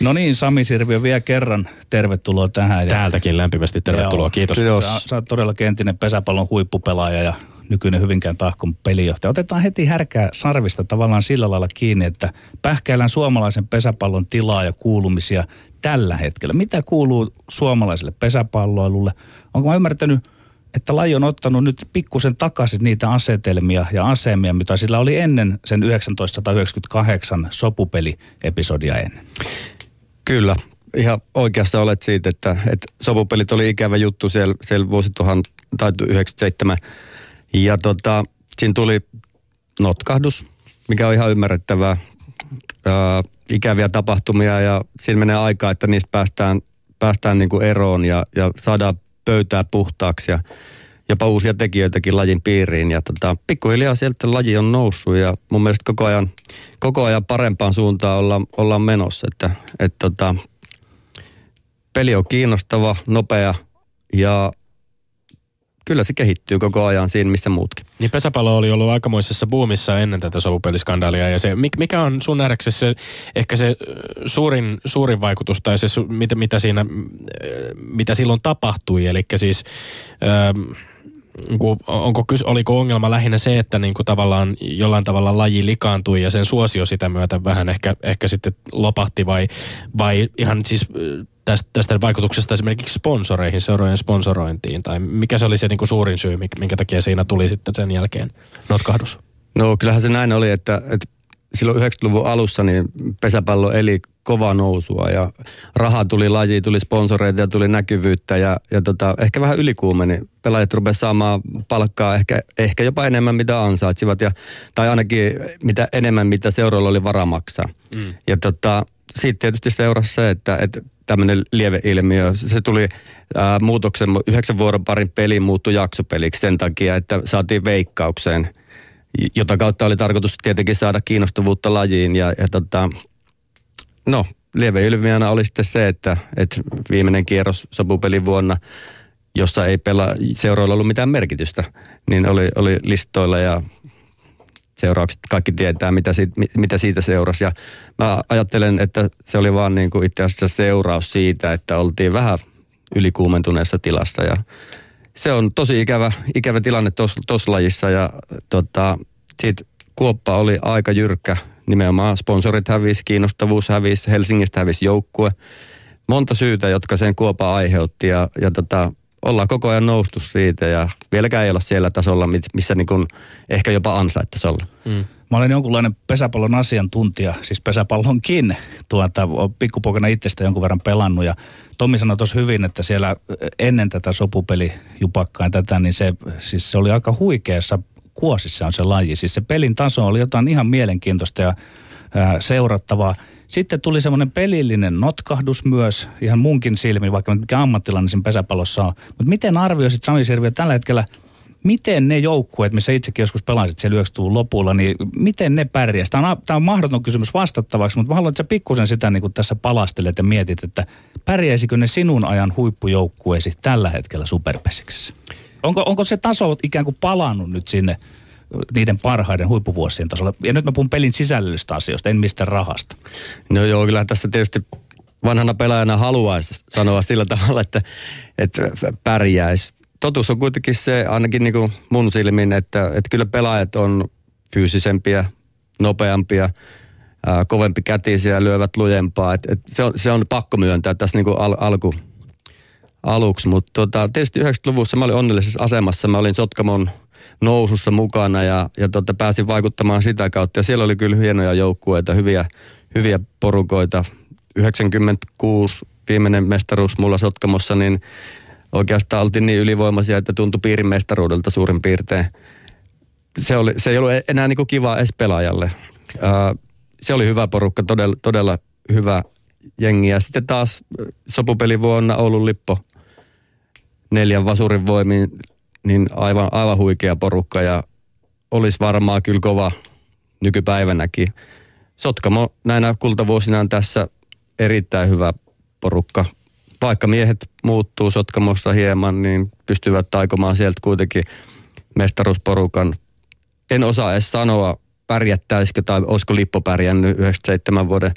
No niin, Sami Sirviö, vielä kerran tervetuloa tähän. Täältäkin lämpimästi tervetuloa, kiitos. Sä oot todellakin entinen pesäpallon huippupelaaja ja nykyinen Hyvinkään Tahkon pelinjohtaja. Otetaan heti härkää sarvista tavallaan sillä lailla kiinni, että pähkäillään suomalaisen pesäpallon tilaa ja kuulumisia tällä hetkellä. Mitä kuuluu suomalaiselle pesäpalloilulle? Onko mä ymmärtänyt, että laji on ottanut nyt pikkusen takaisin niitä asetelmia ja asemia, mitä sillä oli ennen sen 1998 sopupeliepisodia ennen? Kyllä, ihan oikeassa olet siitä, että sopupelit oli ikävä juttu siellä vuosituhan, tai 97. Ja siinä tuli notkahdus, mikä on ihan ymmärrettävää, ikäviä tapahtumia, ja siinä menee aikaa, että niistä päästään niin kuin eroon ja saadaan pöytää puhtaaksi ja jopa uusia tekijöitäkin lajin piiriin. Ja pikkuhiljaa sieltä laji on noussut ja mun mielestä koko ajan parempaan suuntaan ollaan menossa. Että peli on kiinnostava, nopea ja kyllä se kehittyy koko ajan siinä, missä muutkin. Niin pesäpallo oli ollut aikamoisessa buumissa ennen tätä sopupeliskandaalia. Ja se, mikä on sun nähdäksesi se, ehkä se suurin vaikutus tai se, mitä silloin tapahtui? Eli siis oliko ongelma lähinnä se, että niinku tavallaan jollain tavalla laji likaantui ja sen suosio sitä myötä vähän ehkä sitten lopahti vai ihan siis tästä vaikutuksesta esimerkiksi sponsoreihin, seurojen sponsorointiin, tai mikä se oli se niinku suurin syy, minkä takia siinä tuli sitten sen jälkeen notkahdus? No kyllähän se näin oli, että silloin 90-luvun alussa niin pesäpallo eli kovaa nousua ja rahaa tuli lajiin, tuli sponsoreita ja tuli näkyvyyttä ja ehkä vähän ylikuumeni. Pelaajat rupesivat saamaan palkkaa ehkä jopa enemmän mitä ansaitsivat tai ainakin mitä enemmän mitä seuroilla oli vara maksaa. Mm. Ja siitä tietysti seurasi se, että tämmöinen lieveilmiö. Se tuli muutoksen, 9 vuoroparin peli muuttui jaksopeliksi sen takia, että saatiin veikkaukseen, jota kautta oli tarkoitus tietenkin saada kiinnostavuutta lajiin. No, lieveilmiönä oli sitten se, että viimeinen kierros sopupelin vuonna, jossa ei seuroilla ollut mitään merkitystä, niin oli listoilla ja seuraukset kaikki tietää, mitä siitä seurasi. Ja mä ajattelen, että se oli vaan niin kuin itse asiassa seuraus siitä, että oltiin vähän ylikuumentuneessa tilassa. Ja se on tosi ikävä tilanne tuossa lajissa ja siitä kuoppa oli aika jyrkkä. Nimenomaan sponsorit hävisi, kiinnostavuus hävisi, Helsingistä hävisi joukkue. Monta syytä, jotka sen kuopan aiheutti ja ollaan koko ajan noustu siitä ja vieläkään ei olla siellä tasolla, missä niin kuin ehkä jopa ansaittasolla. Mm. Mä olen jonkunlainen pesäpallon asiantuntija, siis pesäpallonkin. Olen pikkupoikana itsestä jonkun verran pelannut ja Tommi sanoi tuossa hyvin, että siellä ennen tätä sopupelijupakkaa ja tätä, niin se oli aika huikeassa kuosissa on se laji. Siis se pelin taso oli jotain ihan mielenkiintoista ja seurattavaa. Sitten tuli semmoinen pelillinen notkahdus myös, ihan munkin silmiin, vaikka mikä ammattilainen siinä pesäpallossa on. Mutta miten arvioisit, Sami Sirviö, tällä hetkellä, miten ne joukkueet, missä itsekin joskus pelasit siellä 90-luvun lopulla, niin miten ne pärjäs? Tämä on mahdoton kysymys vastattavaksi, mutta mä haluan, että sä pikkusen sitä niin kuin tässä palastelet ja mietit, että pärjäisikö ne sinun ajan huippujoukkueesi tällä hetkellä superpesiksessä? Onko se taso ikään kuin palannut nyt sinne niiden parhaiden huippuvuosien tasolle? Ja nyt mä puhun pelin sisällöllisistä asioista, en mistään rahasta. No joo, kyllä tässä tietysti vanhana pelaajana haluaisi sanoa sillä tavalla, että pärjäisi. Totuus on kuitenkin se, ainakin niin kuin mun silmin, että kyllä pelaajat on fyysisempiä, nopeampia, kovempi kätisiä, lyövät lujempaa. Se on pakko myöntää tässä niin kuin aluksi, mutta tietysti 90-luvussa mä olin onnellisessa asemassa. Mä olin Sotkamon nousussa mukana ja pääsin vaikuttamaan sitä kautta. Ja siellä oli kyllä hienoja joukkueita, hyviä porukoita. 96 viimeinen mestaruus mulla Sotkamossa, niin oikeastaan oltiin niin ylivoimaisia, että tuntui piirin mestaruudelta suurin piirtein. Se ei ollut enää niin kuin kivaa edes pelaajalle. Se oli hyvä porukka, todella hyvä jengi. Ja sitten taas sopupelivuonna Oulun Lippo 4 vasurin voimin, niin aivan huikea porukka ja olisi varmaan kyllä kova nykypäivänäkin. Sotkamo näinä kultavuosinaan tässä erittäin hyvä porukka. Vaikka miehet muuttuu Sotkamossa hieman, niin pystyvät taikomaan sieltä kuitenkin mestaruusporukan. En osaa edes sanoa, pärjättäisikö tai olisiko Lippo pärjännyt 97 vuoden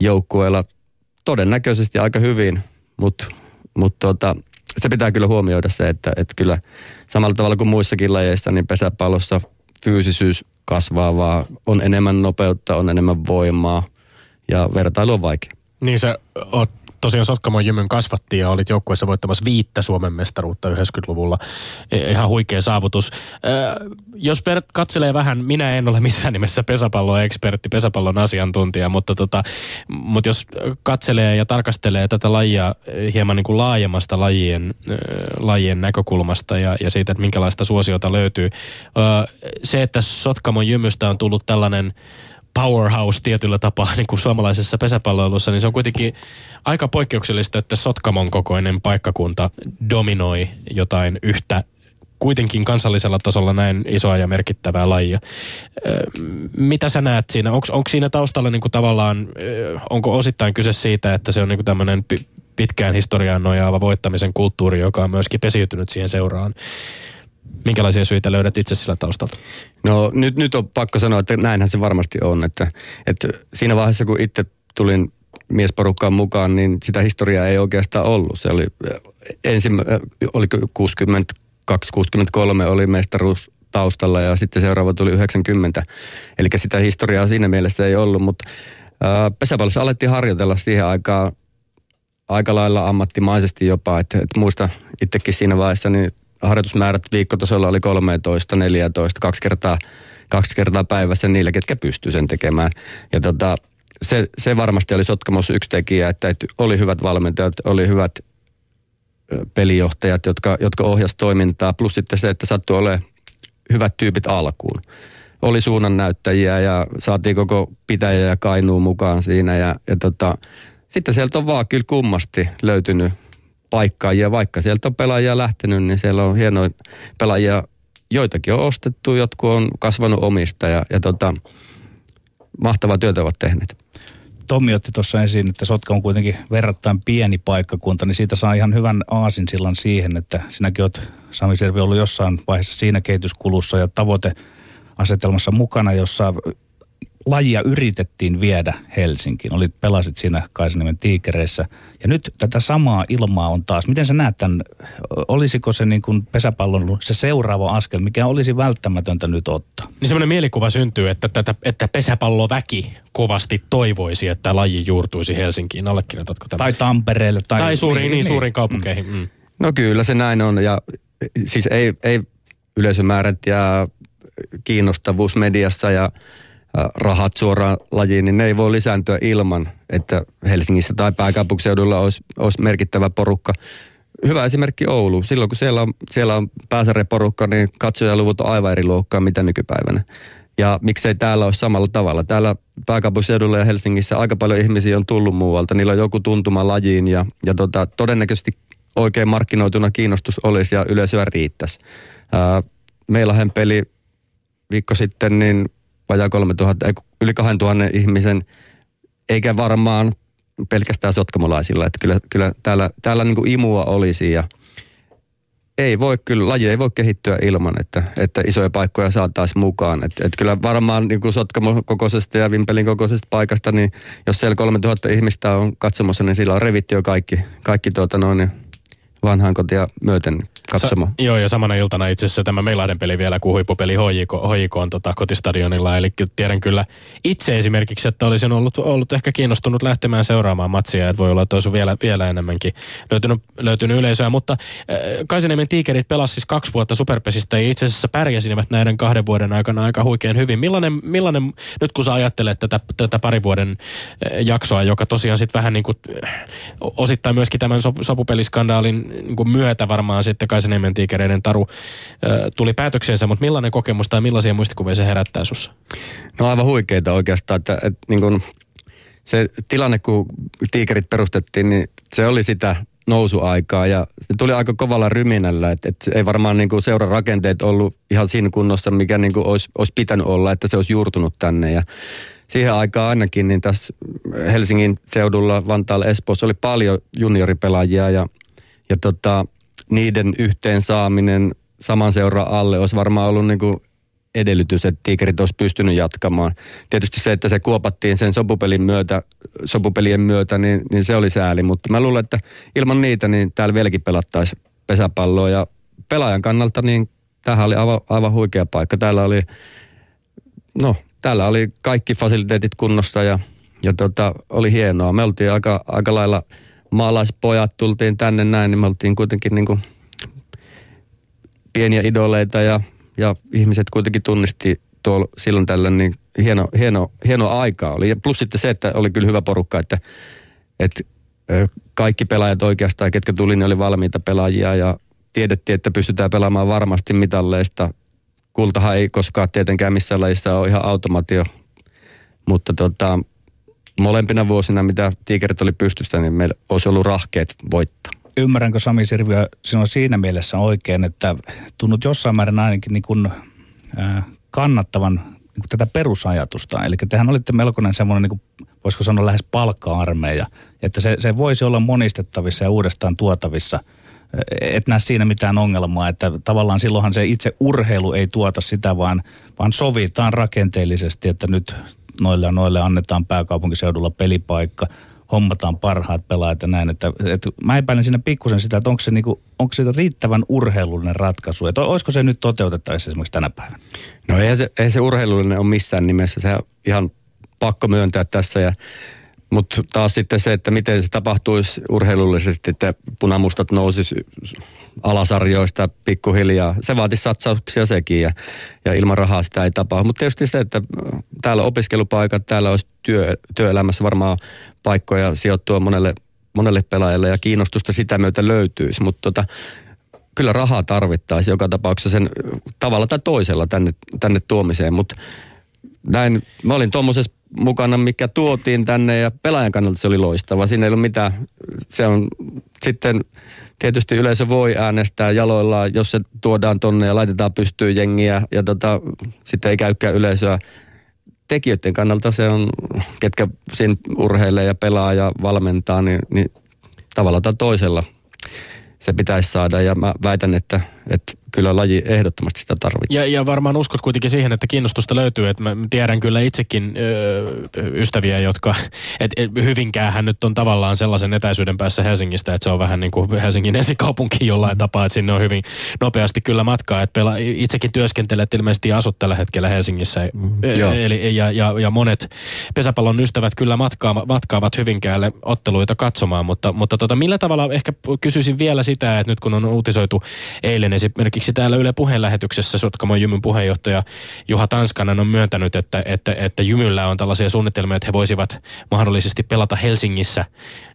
joukkueella. todennäköisesti aika hyvin, mutta se pitää kyllä huomioida se, että kyllä samalla tavalla kuin muissakin lajeissa, niin pesäpallossa fyysisyys kasvaa, vaan on enemmän nopeutta, on enemmän voimaa ja vertailu on vaikea. Niin sä oot tosiaan Sotkamo-Jymyn kasvatti ja olit joukkueessa voittamassa 5 Suomen mestaruutta 90-luvulla. Ihan huikea saavutus. Jos katselee vähän, minä en ole missään nimessä pesäpalloekspertti, pesäpallon asiantuntija, mutta jos katselee ja tarkastelee tätä lajia hieman niin kuin laajemmasta lajien näkökulmasta ja siitä, että minkälaista suosiota löytyy. Se, että Sotkamo-Jymystä on tullut tällainen powerhouse tietyllä tapaa niin kuin suomalaisessa pesäpalloilussa, niin se on kuitenkin aika poikkeuksellista, että Sotkamon kokoinen paikkakunta dominoi jotain yhtä kuitenkin kansallisella tasolla näin isoa ja merkittävää lajia. Mitä sä näet siinä? Onko siinä taustalla niin kuin tavallaan, onko osittain kyse siitä, että se on niin kuin tämmöinen pitkään historiaan nojaava voittamisen kulttuuri, joka on myöskin pesiytynyt siihen seuraan? Minkälaisia syitä löydät itse sillä taustalta? No nyt on pakko sanoa, että näinhän se varmasti on. Että siinä vaiheessa, kun itse tulin miesporukkaan mukaan, niin sitä historiaa ei oikeastaan ollut. Se oli oli 62-63 oli mestaruus taustalla ja sitten seuraava tuli 90. Eli sitä historiaa siinä mielessä ei ollut, mutta pesäpallossa alettiin harjoitella siihen aikaan aika lailla ammattimaisesti jopa. Että muista itsekin siinä vaiheessa, niin harjoitusmäärät viikkotasolla oli 13, 14, kaksi kertaa päivässä niillä, ketkä pystyy sen tekemään. Ja se varmasti oli Sotkamossa yksi tekijä, että oli hyvät valmentajat, oli hyvät pelijohtajat, jotka ohjasi toimintaa. Plus sitten se, että sattui olemaan hyvät tyypit alkuun. Oli suunnannäyttäjiä ja saatiin koko Pitäjä ja Kainuu mukaan siinä. Ja sitten sieltä on vaan kyllä kummasti löytynyt paikkaajia. Vaikka sieltä on pelaajia lähtenyt, niin siellä on hienoja pelaajia. Joitakin on ostettu, jotkut on kasvanut omista ja mahtavaa työtä ovat tehneet. Tommi otti tuossa esiin, että Sotka on kuitenkin verrattain pieni paikkakunta, niin siitä saa ihan hyvän aasinsillan siihen, että sinäkin olet, Sami Sirviö, ollut jossain vaiheessa siinä kehityskulussa ja tavoiteasetelmassa mukana, jossa lajia yritettiin viedä Helsinkiin. Pelasit siinä Kaisaniemen Tiikereissä. Ja nyt tätä samaa ilmaa on taas. Miten sä näet tämän? Olisiko se niin kuin pesäpallon se seuraava askel, mikä olisi välttämätöntä nyt ottaa? Niin semmoinen mielikuva syntyy, että pesäpalloväki kovasti toivoisi, että laji juurtuisi Helsinkiin. Allekirjoitatko tämän? Tai Tampereelle. Tai suuriin kaupunkeihin. Mm. No kyllä se näin on. Ja siis ei yleisömäärät ja kiinnostavuus mediassa ja rahat suoraan lajiin, niin ne ei voi lisääntyä ilman, että Helsingissä tai pääkaupunkiseudulla olisi merkittävä porukka. Hyvä esimerkki Oulu. Silloin kun siellä on pääsarjaporukka, niin katsojaluvut on aivan eri luokkaa mitä nykypäivänä. Ja miksei täällä ole samalla tavalla. Täällä pääkaupunkiseudulla ja Helsingissä aika paljon ihmisiä on tullut muualta. Niillä on joku tuntuma lajiin ja todennäköisesti oikein markkinoituna kiinnostus olisi ja yleisöä riittäisi. Meillähän peli viikko sitten, niin vajaa 2000 ihmisen, eikä varmaan pelkästään sotkamolaisilla. Että kyllä täällä niin kuin imua olisi ja laji ei voi kehittyä ilman, että isoja paikkoja saataisiin mukaan. Että kyllä varmaan niin kuin Sotkamon kokoisesta ja Vimpelin kokoisesta paikasta, niin jos siellä 3000 ihmistä on katsomassa, niin sillä on revitty jo kaikki vanhaan kotia myöten katsomaan. Joo, ja samana iltana itse asiassa tämä Meilahden peli vielä, kun huippupeli HJK on kotistadionilla. Eli tiedän kyllä itse esimerkiksi, että olisin ollut ehkä kiinnostunut lähtemään seuraamaan matsia. Että voi olla, että olisi vielä enemmänkin löytynyt yleisöä. Mutta Kaisaniemen Tiikerit pelasi siis 2 vuotta Superpesistä ja itse asiassa pärjäsivät näiden 2 vuoden aikana aika huikean hyvin. Millainen nyt kun sä ajattelet tätä 2 vuoden jaksoa, joka tosiaan sitten vähän niin kuin osittain myöskin tämän sopupeliskandaalin niin myötä varmaan sitten Kaisaniemen Tiikereiden taru tuli päätökseensä, mutta millainen kokemus tai millaisia muistikuvia se herättää sussa? No aivan huikeita oikeastaan, että niin kun se tilanne, kun Tiikerit perustettiin, niin se oli sitä nousuaikaa ja se tuli aika kovalla ryminällä, että ei varmaan niin kun seurarakenteet ollut ihan siinä kunnossa, mikä niin kun olisi pitänyt olla, että se olisi juurtunut tänne ja siihen aikaan ainakin, niin tässä Helsingin seudulla, Vantaalla, Espoossa oli paljon junioripelaajia ja niiden yhteen saaminen saman seuran alle olisi varmaan ollut niin kuin edellytys, että Tiikerit olisi pystynyt jatkamaan. Tietysti se, että se kuopattiin sen sopupelien myötä, niin se oli sääli. Mutta mä luulen, että ilman niitä niin täällä vieläkin pelattaisiin pesäpalloa. Ja pelaajan kannalta niin tämähän oli aivan huikea paikka. Täällä oli kaikki fasiliteetit kunnossa ja oli hienoa. Me oltiin aika lailla maalaispojat, tultiin tänne näin, niin me oltiin kuitenkin niin kuin pieniä idoleita ja ihmiset kuitenkin tunnisti tuolla silloin tällöin, niin hieno aikaa oli. Ja plus sitten se, että oli kyllä hyvä porukka, että kaikki pelaajat oikeastaan, ketkä tuli, ne oli valmiita pelaajia ja tiedettiin, että pystytään pelaamaan varmasti mitalleista. Kultahan ei koskaan tietenkään missään lajissa ole ihan automaatio, mutta molempina vuosina, mitä Tiikerit oli pystyssä, niin meillä olisi ollut rahkeet voittaa. Ymmärränkö, Sami Sirviö, sinun siinä mielessä oikein, että tunnut jossain määrin ainakin niin kuin, kannattavan niin kuin tätä perusajatusta. Eli tehän olitte melkoinen semmoinen, niin kuin, voisiko sanoa lähes palkka-armeija, että se voisi olla monistettavissa ja uudestaan tuotavissa. Et näe siinä mitään ongelmaa, että tavallaan silloinhan se itse urheilu ei tuota sitä, vaan sovitaan rakenteellisesti, että nyt noille annetaan pääkaupunkiseudulla pelipaikka, hommataan parhaat pelaajat ja näin. Että mä epäilen siinä pikkusen sitä, että onko se riittävän urheilullinen ratkaisu, että olisiko se nyt toteutettavissa esimerkiksi tänä päivänä? No eihän se urheilullinen ole missään nimessä, se on ihan pakko myöntää tässä ja mutta taas sitten se, että miten se tapahtuisi urheilullisesti, että punamustat nousisi alasarjoista pikkuhiljaa. Se vaatisi satsauksia sekin ja ilman rahaa sitä ei tapahdu. Mutta tietysti se, että täällä on opiskelupaikat, täällä olisi työelämässä varmaan paikkoja sijoittua monelle pelaajalle ja kiinnostusta sitä myötä löytyisi. Mutta kyllä rahaa tarvittaisiin joka tapauksessa sen tavalla tai toisella tänne tuomiseen. Mutta näin, mä olin tuommoisessa mukana, mikä tuotiin tänne ja pelaajan kannalta se oli loistava. Siinä ei ollut mitään. Se on sitten tietysti yleisö voi äänestää jaloillaan, jos se tuodaan tonne ja laitetaan pystyyn jengiä ja sitten ei käykään yleisöä. Tekijöiden kannalta se on, ketkä siinä urheilee ja pelaa ja valmentaa, niin tavalla tai toisella se pitäisi saada ja mä väitän, että kyllä laji ehdottomasti sitä tarvitsee. Ja varmaan uskot kuitenkin siihen, että kiinnostusta löytyy. Että mä tiedän kyllä itsekin ystäviä, jotka... Hyvinkäänhän nyt on tavallaan sellaisen etäisyyden päässä Helsingistä, että se on vähän niin kuin Helsingin esikaupunki jollain tapaa, että sinne on hyvin nopeasti kyllä matkaa. Että itsekin työskentelet ilmeisesti ja asut tällä hetkellä Helsingissä. Eli monet pesäpallon ystävät kyllä matkaavat Hyvinkäälle otteluita katsomaan. Mutta millä tavalla ehkä kysyisin vielä sitä, että nyt kun on uutisoitu eilen esimerkiksi täällä Yle Puheen lähetyksessä Sotkamo-Jymyn puheenjohtaja Juha Tanskanen on myöntänyt, että Jymyllä on tällaisia suunnitelmia, että he voisivat mahdollisesti pelata Helsingissä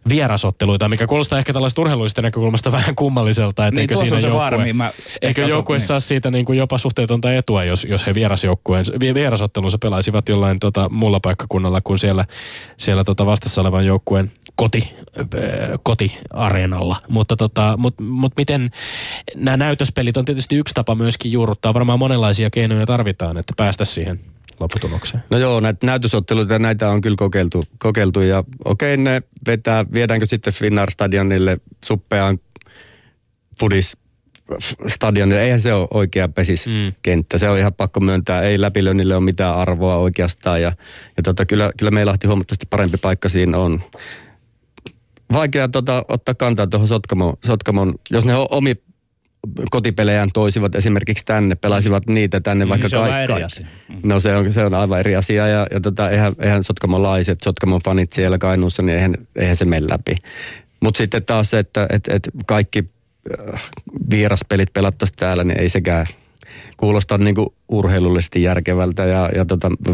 vierasotteluita, mikä kuulostaa ehkä tällaista urheilullista näkökulmasta vähän kummalliselta. Että niin, eikö siinä joukkue saa siitä niin kuin jopa suhteetonta etua, jos he vierasottelunsa pelaisivat jollain muulla paikkakunnalla kuin siellä vastassa olevan joukkueen kotiareenalla. Mutta miten nämä näytöspelit on tietysti yksi tapa myöskin juurruttaa. Varmaan monenlaisia keinoja tarvitaan, että päästä siihen lopputulokseen. No joo, näitä näytösotteluita on kyllä kokeiltu ja okei, ne viedäänkö sitten Finnair Stadionille suppeaan Fudis-stadionille. Eihän se ole oikea pesiskenttä. Se on ihan pakko myöntää. Ei läpilönnille ole mitään arvoa oikeastaan ja kyllä Meilahti huomattavasti parempi paikka siinä on. Vaikea ottaa kantaa tuohon Sotkamon, jos ne omi kotipelejään toisivat esimerkiksi tänne, pelaisivat niitä tänne vaikka kaikki. No se on aivan eri asia ja eihän sotkamolaiset, Sotkamon fanit siellä Kainuussa, niin eihän se mene läpi. Mutta sitten taas se, että kaikki vieraspelit pelattaisiin täällä, niin ei sekään kuulosta niinku urheilullisesti järkevältä ja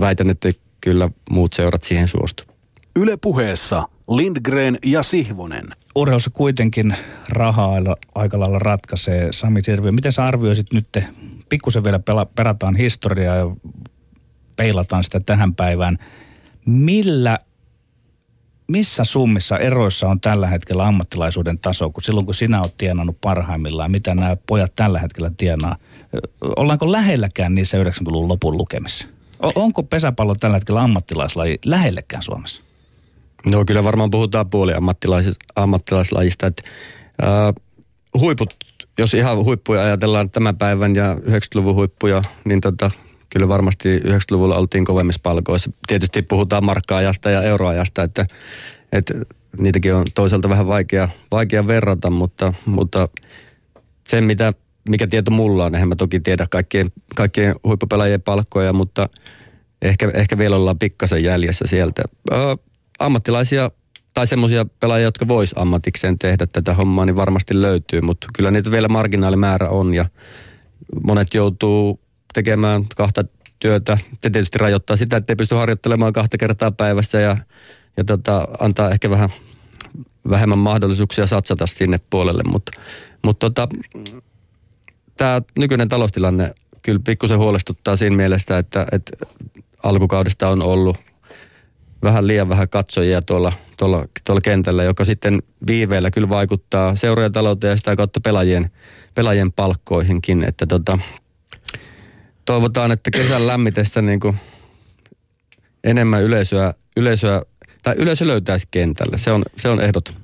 väitän, että kyllä muut seurat siihen suostu. Yle Puheessa Lindgren ja Sihvonen. Urheilussa kuitenkin rahaa aika lailla ratkaisee. Sami Sirviö, miten sä arvioisit nyt, pikkusen vielä perataan historiaa ja peilataan sitä tähän päivään. Missä summissa eroissa on tällä hetkellä ammattilaisuuden taso, kun silloin kun sinä oot tienannut parhaimmillaan, mitä nämä pojat tällä hetkellä tienaa? Ollaanko lähelläkään niissä 90-luvun lopun lukemissa? Onko pesäpallo tällä hetkellä ammattilaislaji lähellekään Suomessa? No kyllä varmaan puhutaan puoliammattilaislajista, että huiput, jos ihan huippuja ajatellaan tämän päivän ja 90-luvun huippuja, niin Kyllä varmasti 90-luvulla oltiin kovemmissa palkoissa. Tietysti puhutaan markka-ajasta ja euroajasta, että niitäkin on toisaalta vähän vaikea verrata, mutta sen mikä tieto mulla on, enhän mä toki tiedä kaikkien huippupelaajien palkkoja, mutta ehkä vielä ollaan pikkasen jäljessä sieltä. Ammattilaisia tai semmoisia pelaajia, jotka vois ammatikseen tehdä tätä hommaa, niin varmasti löytyy, mutta kyllä niitä vielä marginaalimäärä on ja monet joutuu tekemään kahta työtä. Se tietysti rajoittaa sitä, ettei pysty harjoittelemaan kahta kertaa päivässä ja antaa ehkä vähän vähemmän mahdollisuuksia satsata sinne puolelle, mutta tämä nykyinen taloustilanne kyllä pikkusen huolestuttaa siinä mielessä, että alkukaudesta on ollut vähän liian vähän katsojia tuolla kentällä, joka sitten viiveellä kyllä vaikuttaa seuraajatalouteen ja sitä kautta pelaajien palkkoihinkin. Että toivotaan, että kesän lämmitessä niin kuin enemmän yleisö löytäisi kentälle. Se on ehdot.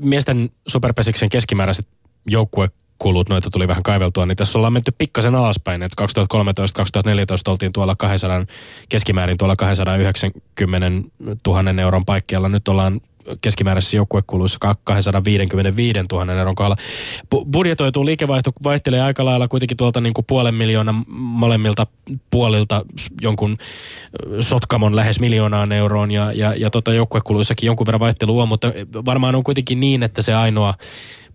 Miesten superpesiksen keskimääräiset joukkuekulut, noita tuli vähän kaiveltua, niin tässä ollaan menty pikkasen alaspäin. Että 2013-2014 oltiin tuolla 200 keskimäärin, tuolla 290 000 euron paikkeilla. Nyt ollaan keskimääräisissä joukkuekuluissa 255 000 euron kohdalla. Budjetoituu liikevaihto vaihtelee aika lailla kuitenkin tuolta niin kuin 500,000 molemmilta puolilta jonkun Sotkamon lähes 1 miljoonaan euroon ja joukkuekuluissakin jonkun verran vaihtelua on, mutta varmaan on kuitenkin niin, että se ainoa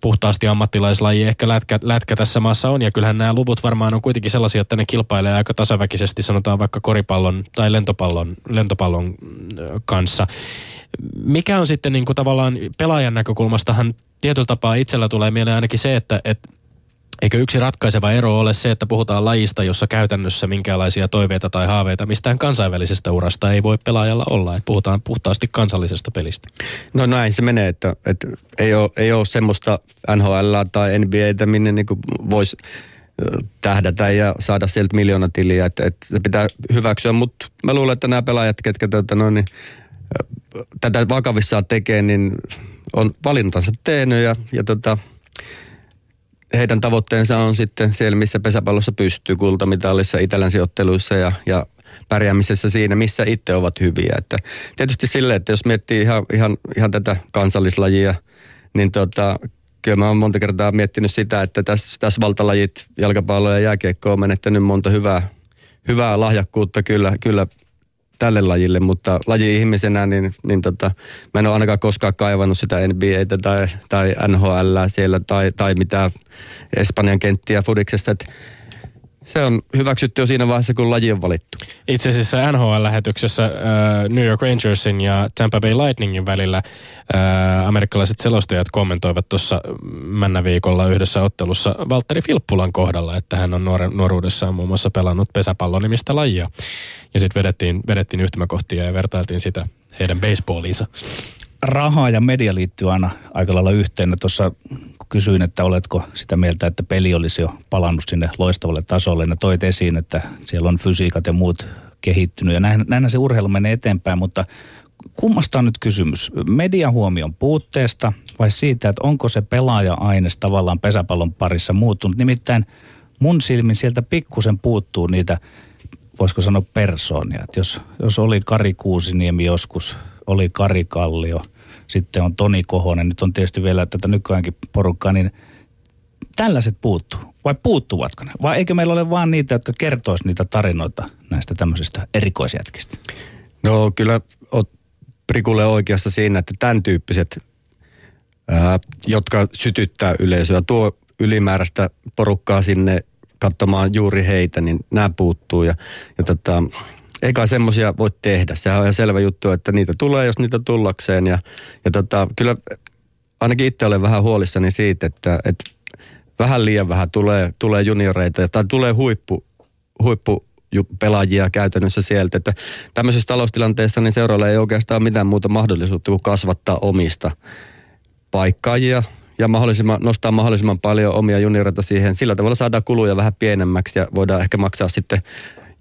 puhtaasti ammattilaislaji ehkä lätkä tässä maassa on, ja kyllähän nämä luvut varmaan on kuitenkin sellaisia, että ne kilpailee aika tasaväkisesti, sanotaan vaikka koripallon tai lentopallon kanssa. Mikä on sitten niin kuin tavallaan pelaajan näkökulmastahan tietyllä tapaa itsellä tulee mieleen ainakin se, että eikö yksi ratkaiseva ero ole se, että puhutaan lajista, jossa käytännössä minkäänlaisia toiveita tai haaveita mistään kansainvälisestä urasta ei voi pelaajalla olla, että puhutaan puhtaasti kansallisesta pelistä. No näin se menee, että ei ole semmoista NHL:ää tai NBA:tä, minne niin kuin voisi tähdätä ja saada sieltä miljoonatiliä, että se pitää hyväksyä, mutta mä luulen, että nämä pelaajat, ketkä tätä vakavissaan tekee, niin on valintansa tehnyt ja heidän tavoitteensa on sitten siellä, missä pesäpallossa pystyy, kultamitalissa, itälänsiotteluissa ja pärjäämisessä siinä, missä itse ovat hyviä. Että tietysti silleen, että jos miettii ihan tätä kansallislajia, niin kyllä mä oon monta kertaa miettinyt sitä, että tässä valtalajit, jalkapallo ja jääkiekko on menettänyt monta hyvää lahjakkuutta kyllä tälle lajille, mutta laji-ihmisenä niin mä en ole ainakaan koskaan kaivannut sitä NBAtä tai NHL:ää siellä tai mitään Espanjan kenttiä fudiksesta, että se on hyväksytty jo siinä vaiheessa, kun laji on valittu. Itse asiassa NHL-lähetyksessä New York Rangersin ja Tampa Bay Lightningin välillä amerikkalaiset selostajat kommentoivat tuossa männäviikolla yhdessä ottelussa Valtteri Filppulan kohdalla, että hän on nuoruudessaan muun muassa pelannut pesäpallonimistä lajia. Ja sitten vedettiin yhtymäkohtia ja vertailtiin sitä heidän baseballiinsa. Rahaa ja media liittyy aina aika lailla yhteen. Tuossa kysyin, että oletko sitä mieltä, että peli olisi jo palannut sinne loistavalle tasolle. Ja toit esiin, että siellä on fysiikat ja muut kehittynyt. Ja näinhän se urheilu menee eteenpäin, mutta kummasta on nyt kysymys? Median huomion puutteesta vai siitä, että onko se pelaaja-aines tavallaan pesäpallon parissa muuttunut? Nimittäin mun silmin sieltä pikkusen puuttuu niitä, voisiko sanoa, persoonia. Että jos oli Kari Kuusiniemi joskus, oli Kari Kallio, sitten on Toni Kohonen, nyt on tietysti vielä tätä nykyäänkin porukkaa, niin tällaiset puuttuu. Vai puuttuvatko ne? Vai eikö meillä ole vaan niitä, jotka kertois niitä tarinoita näistä tämmöisistä erikoisjätkistä? No kyllä oot Prikulle oikeassa siinä, että tämän tyyppiset, jotka sytyttää yleisöä, tuo ylimääräistä porukkaa sinne katsomaan juuri heitä, niin nämä puuttuu ja eikä semmoisia voi tehdä. Sehän on ihan selvä juttu, että niitä tulee, jos niitä tullakseen. Ja kyllä ainakin itse olen vähän huolissani siitä, että vähän liian vähän tulee junioreita tai tulee huippupelaajia käytännössä sieltä. Että tämmöisessä taloustilanteessa niin seuraalla ei oikeastaan mitään muuta mahdollisuutta kuin kasvattaa omista paikkaajia ja nostaa mahdollisimman paljon omia junioreita siihen. Sillä tavalla saadaan kuluja vähän pienemmäksi ja voidaan ehkä maksaa sitten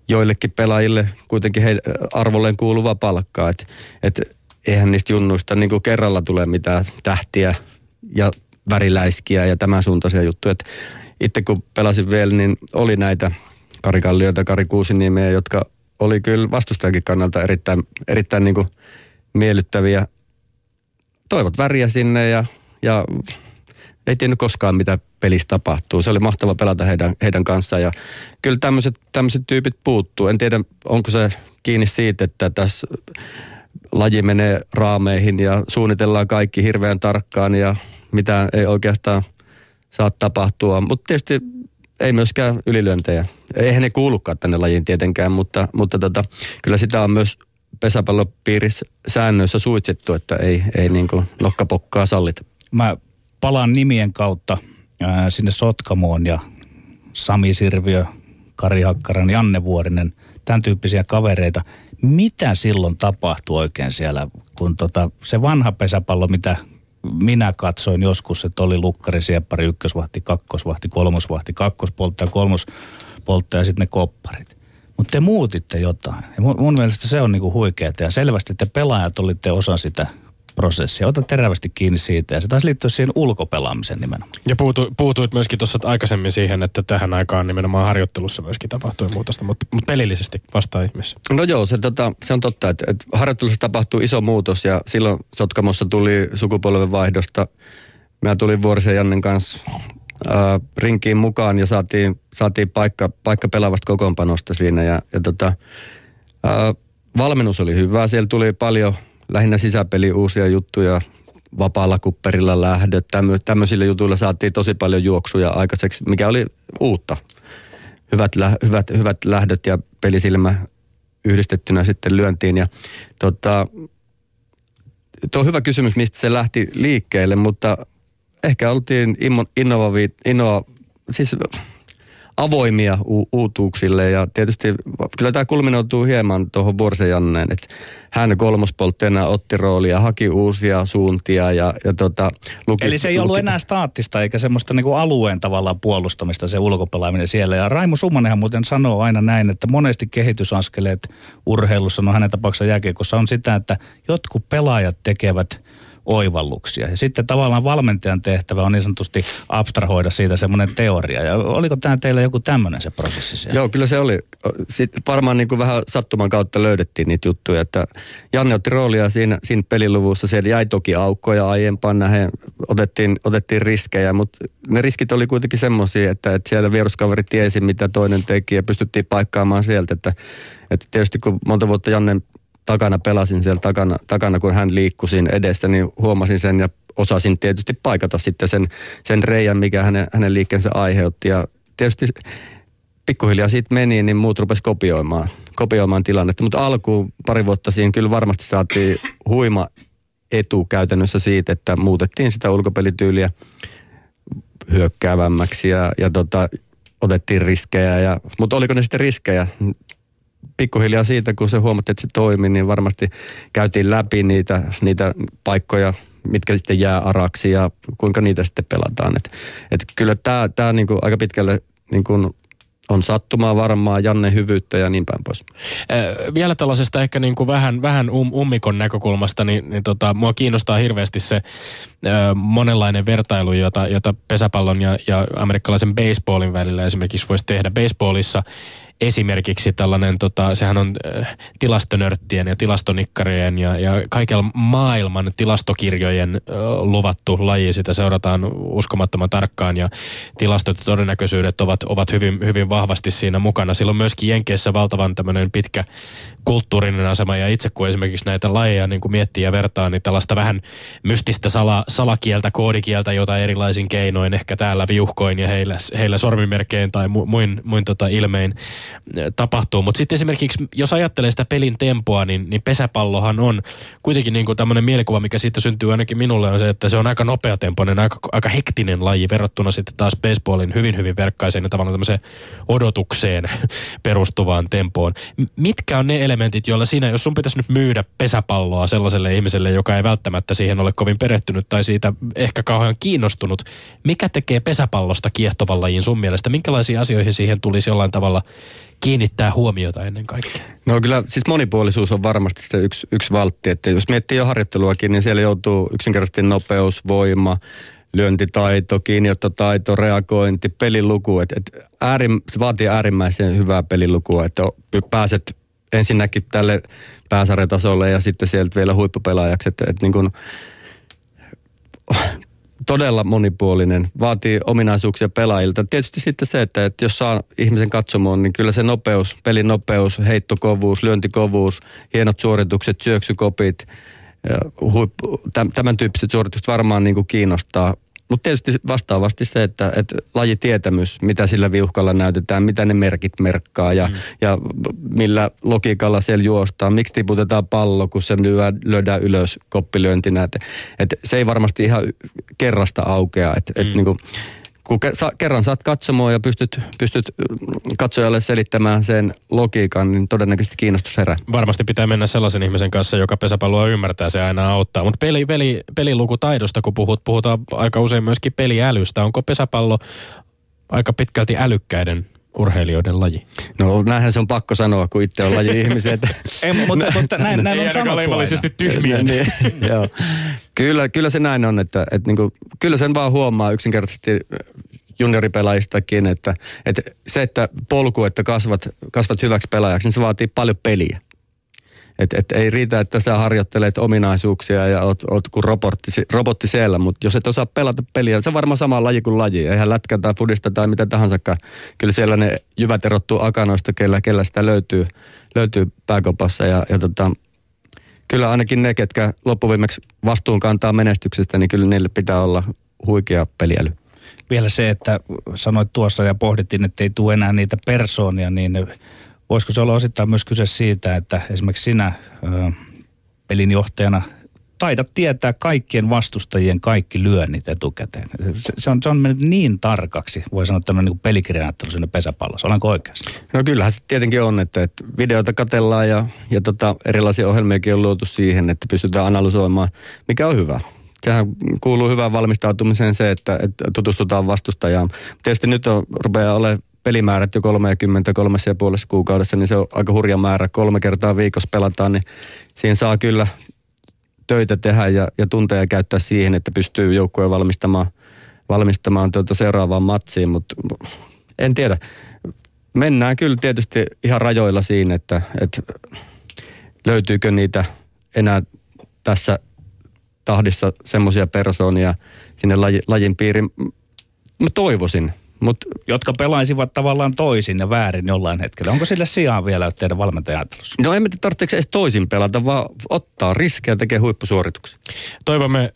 joillekin pelaajille kuitenkin arvolleen kuuluva palkkaa. Et eihän niistä junnuista niin kuin kerralla tule mitään tähtiä ja väriläiskiä ja tämän suuntaisia juttuja. Et itse kun pelasin vielä, niin oli näitä Kari Kalliota ja Kari Kuusiniemiä, jotka oli kyllä vastustajakin kannalta erittäin niin kuin miellyttäviä. Toivot väriä sinne ja ei tiennyt koskaan, mitä pelissä tapahtuu. Se oli mahtava pelata heidän kanssaan ja kyllä tämmöiset tyypit puuttuu. En tiedä, onko se kiinni siitä, että tässä laji menee raameihin ja suunnitellaan kaikki hirveän tarkkaan ja mitään ei oikeastaan saa tapahtua. Mutta tietysti ei myöskään ylilyöntejä. Eihän ne kuulukaan tänne lajiin tietenkään, mutta kyllä sitä on myös pesäpallopiirissä säännöissä suitsittu, että ei niin kuin nokkapokkaa sallita. Mä palaan nimien kautta sinne Sotkamoon ja Sami Sirviö, Kari Hakkaran, Janne Vuorinen, tämän tyyppisiä kavereita. Mitä silloin tapahtui oikein siellä, kun se vanha pesäpallo, mitä minä katsoin joskus, että oli lukkari, sieppari, ykkösvahti, kakkospolttaja, kolmospolttaja ja sitten ne kopparit. Mutta te muutitte jotain. Ja mun mielestä se on niinku huikeata ja selvästi te pelaajat olitte osa sitä prosessia. Ota terävästi kiinni siitä ja se taas liittyy siihen ulkopelaamiseen nimenomaan. Ja puutuit myöskin tuossa aikaisemmin siihen, että tähän aikaan nimenomaan harjoittelussa myöskin tapahtui muutosta, mutta pelillisesti vastaa ihmisessä. No joo, se on totta, että harjoittelussa tapahtuu iso muutos ja silloin Sotkamossa tuli sukupolvenvaihdosta. Mä tulin Vuorisen Jannen kanssa rinkiin mukaan ja saatiin paikka pelaavasta kokoonpanosta siinä ja valmennus oli hyvää. Siellä tuli paljon lähinnä sisäpeli uusia juttuja, vapaalla kupperilla lähdöt, tämmöisillä jutuilla saatiin tosi paljon juoksuja aikaiseksi, mikä oli uutta. Hyvät lähdöt ja pelisilmä yhdistettynä sitten lyöntiin. Ja tuo on hyvä kysymys, mistä se lähti liikkeelle, mutta ehkä oltiin avoimia uutuuksille ja tietysti kyllä tämä kulminoituu hieman tuohon Vuorisen Janneen, että hän kolmospoltteena otti roolia, haki uusia suuntia ja luki. Eli se ei ollut enää staattista eikä semmoista niinku alueen tavallaan puolustamista se ulkopelaaminen siellä ja Raimo Summanenhan muuten sanoo aina näin, että monesti kehitysaskeleet urheilussa, no hänen tapauksessa jääkiekossa on sitä, että jotkut pelaajat tekevät oivalluksia. Ja sitten tavallaan valmentajan tehtävä on niin sanotusti abstrahoida siitä semmoinen teoria. Ja oliko tämä teillä joku tämmöinen se prosessi siellä? Joo, kyllä se oli. Sitten varmaan niin kuin vähän sattuman kautta löydettiin niitä juttuja, että Janne otti roolia siinä peliluvussa. Siellä jäi toki aukkoja aiempaan nähden. Otettiin riskejä, mutta ne riskit oli kuitenkin semmoisia, että siellä vieruskaveri tiesi, mitä toinen teki ja pystyttiin paikkaamaan sieltä. Että tietysti kun monta vuotta Jannen takana pelasin siellä takana, kun hän liikkui siinä edessä, niin huomasin sen ja osasin tietysti paikata sitten sen reijän, mikä hänen liikkeensä aiheutti. Ja tietysti pikkuhiljaa siitä meni, niin muut rupesi kopioimaan tilannetta. Mutta alkuun pari vuotta siinä kyllä varmasti saatiin huima etu käytännössä siitä, että muutettiin sitä ulkopelityyliä hyökkäävämmäksi ja otettiin riskejä. Mutta oliko ne sitten riskejä? Pikkuhiljaa siitä, kun se huomattiin, että se toimi, niin varmasti käytiin läpi niitä paikkoja, mitkä sitten jää araksi ja kuinka niitä sitten pelataan. Et kyllä tämä niinku aika pitkälle niinku on sattumaa varmaan, Janne hyvyyttä ja niin päin pois. Vielä tällaisesta ehkä niinku vähän ummikon näkökulmasta, niin mua kiinnostaa hirveästi se monenlainen vertailu, jota pesäpallon ja amerikkalaisen baseballin välillä esimerkiksi voisi tehdä. Baseballissa esimerkiksi tällainen, sehän on tilastonörttien ja tilastonikkarien ja kaiken maailman tilastokirjojen luvattu laji. Sitä seurataan uskomattoman tarkkaan ja tilastot ja todennäköisyydet ovat hyvin vahvasti siinä mukana. Sillä on myöskin Jenkeissä valtavan tämmöinen pitkä kulttuurinen asema ja itse kun esimerkiksi näitä lajeja niin kun miettii ja vertaa, niin tällaista vähän mystistä salakieltä, koodikieltä, jota erilaisin keinoin ehkä täällä viuhkoin ja heillä sormimerkein tai muin ilmein tapahtuu. Mutta sitten esimerkiksi, jos ajattelee sitä pelin tempoa, niin pesäpallohan on kuitenkin niin kuin tämmöinen mielikuva, mikä siitä syntyy ainakin minulle, on se, että se on aika nopeatempoinen, aika hektinen laji verrattuna sitten taas baseballin hyvin verkkaiseen ja tavallaan tämmöiseen odotukseen perustuvaan tempoon. Mitkä on ne elementit, joilla siinä, jos sun pitäisi nyt myydä pesäpalloa sellaiselle ihmiselle, joka ei välttämättä siihen ole kovin perehtynyt tai siitä ehkä kauhean kiinnostunut, mikä tekee pesäpallosta kiehtovan lajin sun mielestä? Minkälaisiin asioihin siihen tulisi jollain tavalla kiinnittää huomiota ennen kaikkea? No kyllä, siis monipuolisuus on varmasti se yksi valtti, että jos miettii jo harjoitteluakin, niin siellä joutuu yksinkertaisesti nopeus, voima, lyöntitaito, kiinniottotaito, reagointi, peliluku. Se vaatii äärimmäisen hyvää pelilukua, että pääset ensinnäkin tälle pääsarjatasolle ja sitten sieltä vielä huippupelaajaksi. Että niin kuin, todella monipuolinen, vaatii ominaisuuksia pelaajilta. Tietysti sitten se, että jos saa ihmisen katsomaan, niin kyllä se nopeus, pelin nopeus, heittokovuus, lyöntikovuus, hienot suoritukset, syöksykopit, tämän tyyppiset suoritukset varmaan niin kuin kiinnostaa. Mutta tietysti vastaavasti se, että lajitietämys, mitä sillä viuhkalla näytetään, mitä ne merkit merkkaa ja millä logiikalla siellä juostaan, miksi tiputetaan pallo, kun se lyödään ylös koppilyöntinä. Et se ei varmasti ihan kerrasta aukea. Niinku, kun kerran saat katsomaan ja pystyt katsojalle selittämään sen logiikan, niin todennäköisesti kiinnostus herää. Varmasti pitää mennä sellaisen ihmisen kanssa, joka pesäpalloa ymmärtää, se aina auttaa. Mutta pelilukutaidosta, kun puhutaan aika usein myöskin peliälystä. Onko pesäpallo aika pitkälti älykkäiden urheilijoiden laji? No näinhän se on pakko sanoa, kun itse on laji-ihmisiä. Mutta näin on sanottu leimallisesti tyhmiä. Niin, joo. Kyllä se näin on, että niinku, kyllä sen vaan huomaa yksinkertaisesti junioripelaajistakin, että se, että polku, että kasvat hyväksi pelaajaksi, niin se vaatii paljon peliä. Että ei riitä, että sä harjoittelet ominaisuuksia ja oot kuin robotti siellä, mutta jos et osaa pelata peliä, se on varmaan sama laji kuin laji. Eihän lätkä tai fudista tai mitä tahansakaan. Kyllä siellä ne jyvät erottuu akanoista, kellä sitä löytyy pääkopassa ja kyllä ainakin ne, ketkä loppuviimeksi vastuun kantaa menestyksestä, niin kyllä niille pitää olla huikea peliäly. Vielä se, että sanoit tuossa ja pohdittiin, että ei tule enää niitä persoonia, niin voisiko se olla osittain myös kyse siitä, että esimerkiksi sinä pelinjohtajana taidat tietää kaikkien vastustajien kaikki lyönnit etukäteen. Se on mennyt niin tarkaksi, voi sanoa tämmöinen niin pelikirjanattelu siinä pesäpallossa. Olenko oikeassa? No kyllähän se tietenkin on, että videoita katsellaan ja erilaisia ohjelmiakin on luotu siihen, että pystytään analysoimaan, mikä on hyvä. Sehän kuuluu hyvään valmistautumiseen se, että tutustutaan vastustajaan. Tietysti nyt rupeaa olemaan pelimäärät jo 33,5 kuukaudessa, niin se on aika hurja määrä. 3 kertaa viikossa pelataan, niin siinä saa kyllä töitä tehdä ja tunteja käyttää siihen, että pystyy joukkueen valmistamaan seuraavaan matsiin, mutta en tiedä. Mennään kyllä tietysti ihan rajoilla siinä, että löytyykö niitä enää tässä tahdissa semmoisia persoonia sinne lajin piiriin. Mä toivoisin. Jotka pelaisivat tavallaan toisin ja väärin jollain hetkellä. Onko sillä sijaan vielä teidän valmentaja-ajattelussa? No emme tarvitse edes toisin pelata, vaan ottaa riskejä ja tekee huippusuorituksia. Toivomme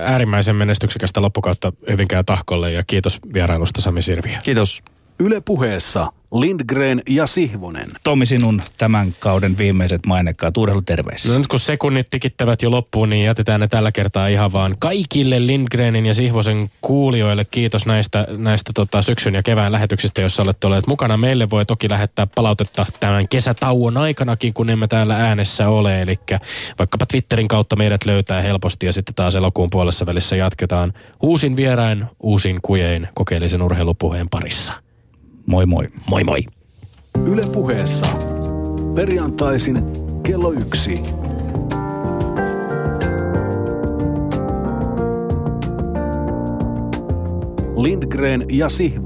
äärimmäisen menestyksekästä loppukautta Hyvinkään Tahkolle ja kiitos vierailusta, Sami Sirviö. Kiitos. Yle Puheessa Lindgren ja Sihvonen. Tomi, sinun tämän kauden viimeiset mainekkaat urheiluterveisiä. No nyt kun sekunnit tikittävät jo loppuun, niin jätetään ne tällä kertaa ihan vaan kaikille Lindgrenin ja Sihvosen kuulijoille. Kiitos näistä syksyn ja kevään lähetyksistä, joissa olette olleet mukana. Meille voi toki lähettää palautetta tämän kesätauon aikanakin, kun emme täällä äänessä ole. Eli vaikkapa Twitterin kautta meidät löytää helposti ja sitten taas elokuun puolessa välissä jatketaan uusin vierain, uusin kujein kokeellisen urheilupuheen parissa. Moi moi. Moi moi. Yle Puheessa. Perjantaisin kello 1. Lindgren ja Sihvonen.